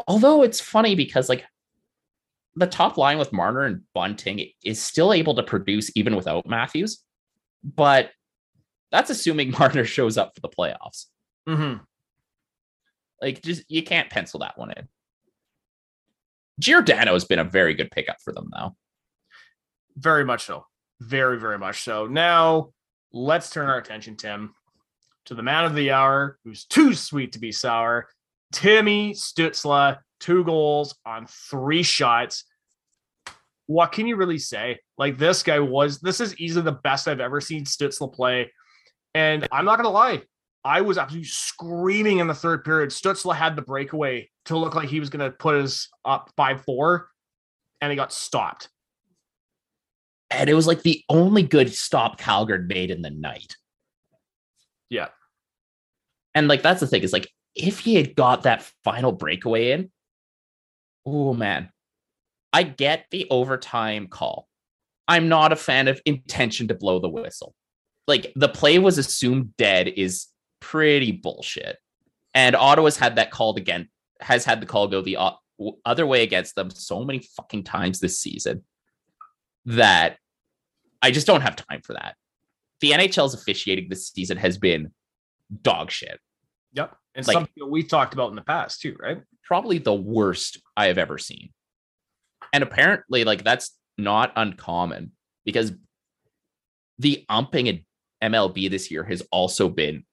Although it's funny because, like, the top line with Marner and Bunting is still able to produce even without Matthews, but that's assuming Marner shows up for the playoffs. Mm-hmm. Like, just, you can't pencil that one in. Giordano has been a very good pickup for them, though. Very much so. Very, very much so. Now, let's turn our attention, Tim, to the man of the hour, who's too sweet to be sour, Timmy Stützle, 2 goals on 3 shots. What can you really say? Like, this is easily the best I've ever seen Stützle play. And I'm not going to lie, I was absolutely screaming in the third period. Stützle had the breakaway to look like he was going to put us up 5-4, and he got stopped. And it was like the only good stop Calgary made in the night. Yeah. And, like, that's the thing is, like, if he had got that final breakaway in, oh, man, I get the overtime call. I'm not a fan of intention to blow the whistle. Like, the play was assumed dead is pretty bullshit. And Ottawa's had that called again, has had the call go the other way against them so many fucking times this season that I just don't have time for that. The NHL's officiating this season has been dog shit. Yep. And like, something we talked about in the past too, right? Probably the worst I have ever seen. And apparently, like, that's not uncommon because the umping in MLB this year has also been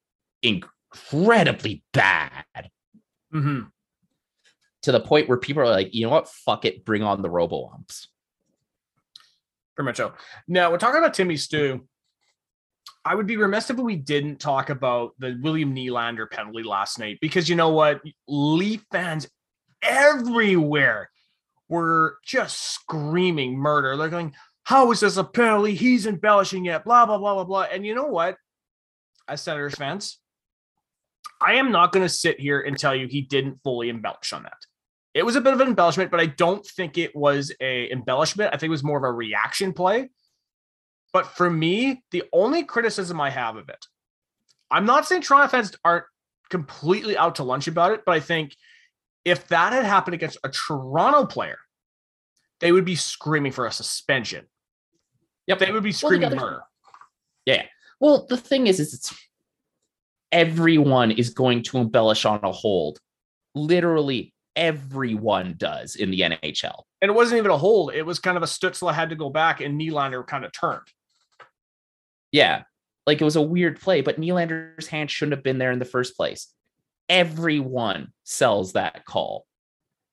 incredibly bad. Mm-hmm. To the point where people are like, you know what? Fuck it. Bring on the robo-umps. Pretty much so. Now, we're talking about Timmy Stu. I would be remiss if we didn't talk about the William Nylander penalty last night because you know what? Leaf fans everywhere were just screaming murder. They're going, how is this a penalty? He's embellishing it, blah, blah, blah, blah, blah. And you know what? As Senators fans, I am not going to sit here and tell you he didn't fully embellish on that. It was a bit of an embellishment, but I don't think it was an embellishment. I think it was more of a reaction play. But for me, the only criticism I have of it, I'm not saying Toronto fans aren't completely out to lunch about it, but I think if that had happened against a Toronto player, they would be screaming for a suspension. Yep, they would be screaming murder. Yeah. Well, the thing is it's everyone is going to embellish on a hold. Literally everyone does in the NHL. And it wasn't even a hold. It was kind of a Stützle had to go back and Nylander kind of turned. Yeah. Like it was a weird play, but Nylander's hand shouldn't have been there in the first place. Everyone sells that call.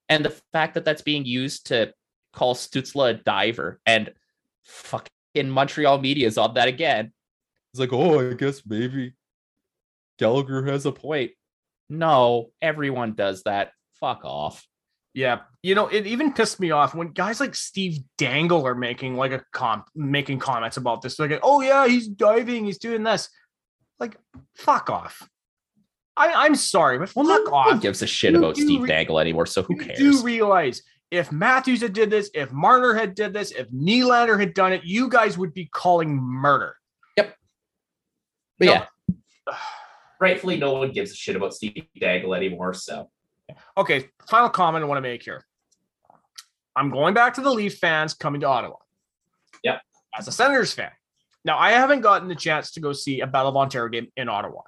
And the fact that that's being used to call Stützle a diver, and fucking Montreal media is on that again. It's like, oh, I guess maybe Gallagher has a point. No, everyone does that. Fuck off. Yeah. You know, it even pissed me off when guys like Steve Dangle are making like making comments about this. They're like, oh yeah, he's diving, he's doing this. Like, fuck off. I'm sorry, but fuck off. Who gives a shit about Steve Dangle anymore? So who cares? You do realize if Matthews had did this, if Marner had did this, if Nylander had done it, you guys would be calling murder. Yep. But yeah, rightfully, no one gives a shit about Steve Dangle anymore. So. Okay, final comment I want to make here. I'm going back to the Leaf fans coming to Ottawa. Yep. As a Senators fan. Now, I haven't gotten the chance to go see a Battle of Ontario game in Ottawa.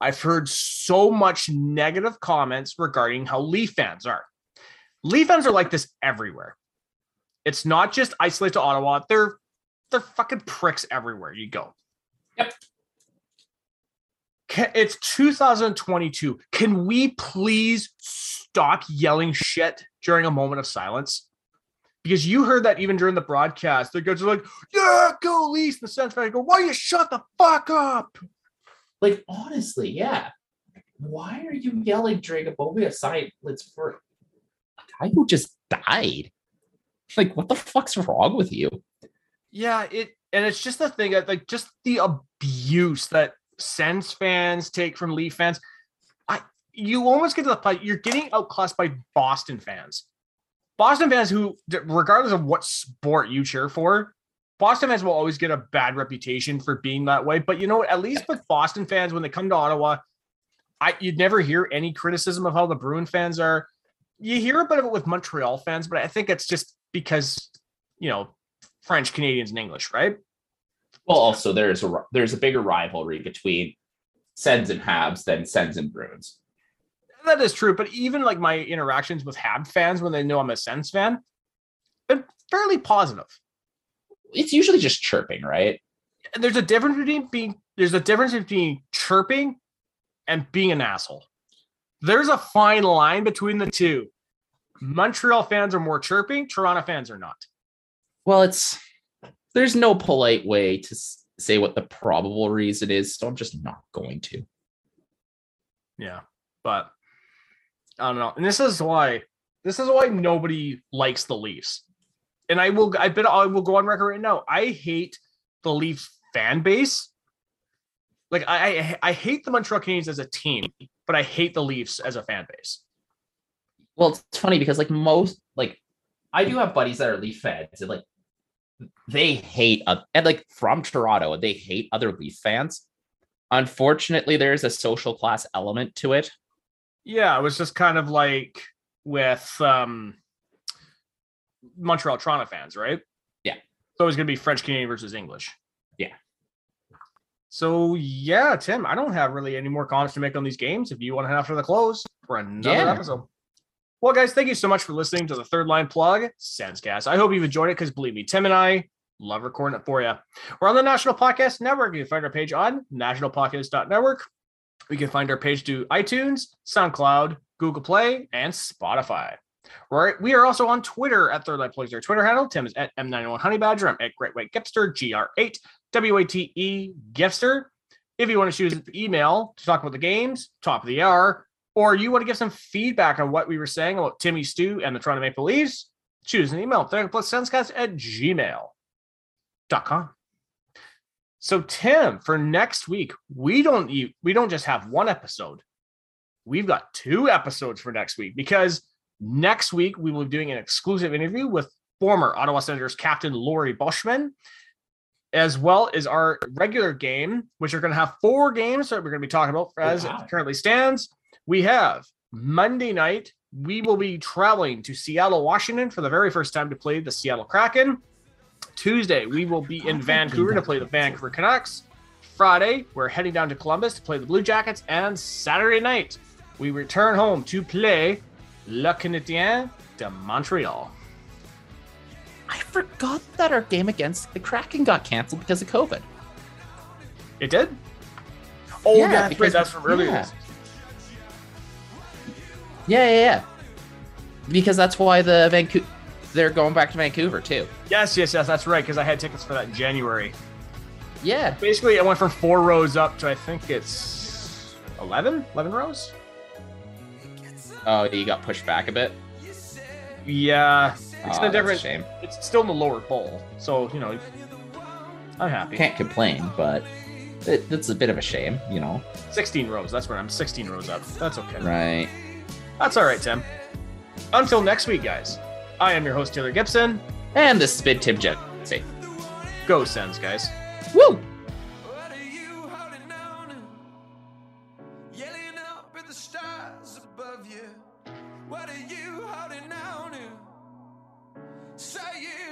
I've heard so much negative comments regarding how Leaf fans are. Leaf fans are like this everywhere. It's not just isolated to Ottawa. They're fucking pricks everywhere you go. Yep. It's 2022. Can we please stop yelling shit during a moment of silence? Because you heard that even during the broadcast. The guys are like, yeah, go Leafs. The Sens fans go, why you shut the fuck up? Like, honestly, yeah. Why are you yelling during a moment of silence for a guy who just died? Like, what the fuck's wrong with you? Yeah, it's just the thing that, like, just the abuse that Sens fans take from Leaf fans. You almost get to the point you're getting outclassed by Boston fans. Boston fans who, regardless of what sport you cheer for, Boston fans will always get a bad reputation for being that way. But you know what? At least with Boston fans, when they come to Ottawa, you'd never hear any criticism of how the Bruin fans are. You hear a bit of it with Montreal fans, but I think it's just because, you know, French, Canadians, and English, right? Well, also, there's a bigger rivalry between Sens and Habs than Sens and Bruins. That is true, but even like my interactions with Habs fans when they know I'm a Sens fan, been fairly positive. It's usually just chirping, right? And there's a difference between chirping and being an asshole. There's a fine line between the two. Montreal fans are more chirping, Toronto fans are not. Well, there's no polite way to say what the probable reason is, so I'm just not going to. Yeah, but I don't know. And this is why nobody likes the Leafs. And I will go on record right now. I hate the Leafs fan base. Like I hate the Montreal Canadiens as a team, but I hate the Leafs as a fan base. Well, it's funny because I do have buddies that are Leaf fans, and like they hate and like from Toronto, and they hate other Leaf fans. Unfortunately, there's a social class element to it. Yeah, it was just kind of like with Montreal Toronto fans, right? Yeah. So it's going to be French Canadian versus English. Yeah. So, yeah, Tim, I don't have really any more comments to make on these games. If you want to head after the close for another episode. Well, guys, thank you so much for listening to the Third Line Plug Sensecast. I hope you've enjoyed it because, believe me, Tim and I love recording it for you. We're on the National Podcast Network. You can find our page on nationalpodcast.network. We can find our page to iTunes, SoundCloud, Google Play, and Spotify. Right. We are also on Twitter at Third Line Plugs. Our Twitter handle, Tim is at M91 Honey Badger. I'm at Great White Gipster, GR8 WATE Gipster. If you want to choose an email to talk about the games, top of the hour, or you want to give some feedback on what we were saying about Timmy Stew and the Toronto Maple Leafs, choose an email, theraplusensecast@gmail.com. So Tim, for next week, we don't just have one episode. We've got two episodes for next week, because next week we will be doing an exclusive interview with former Ottawa Senators captain Laurie Bushman, as well as our regular game, which are going to have four games that we're going to be talking about as it currently stands. We have Monday night. We will be traveling to Seattle, Washington for the very first time to play the Seattle Kraken. Tuesday, we will be in Vancouver to play the Vancouver Canucks. Friday, we're heading down to Columbus to play the Blue Jackets. And Saturday night, we return home to play Le Canadien de Montreal. I forgot that our game against the Kraken got canceled because of COVID. It did? Oh, yeah, that's right. That's from earlier. Yeah. Because that's why they're going back to Vancouver too. Yes. That's right. Because I had tickets for that in January. Yeah. Basically, I went from 4 rows up to, I think it's 11 rows. Oh, you got pushed back a bit. Yeah. It's a different shame. It's still in the lower bowl. So, you know, I'm happy. Can't complain, but it's a bit of a shame, you know. 16 rows. That's where I'm 16 rows up. That's okay. Right. That's all right, Tim. Until next week, guys. I am your host, Taylor Gibson. And this has been Tim Jesse. Go Sens, guys. Woo! What are you holding on to? Say you.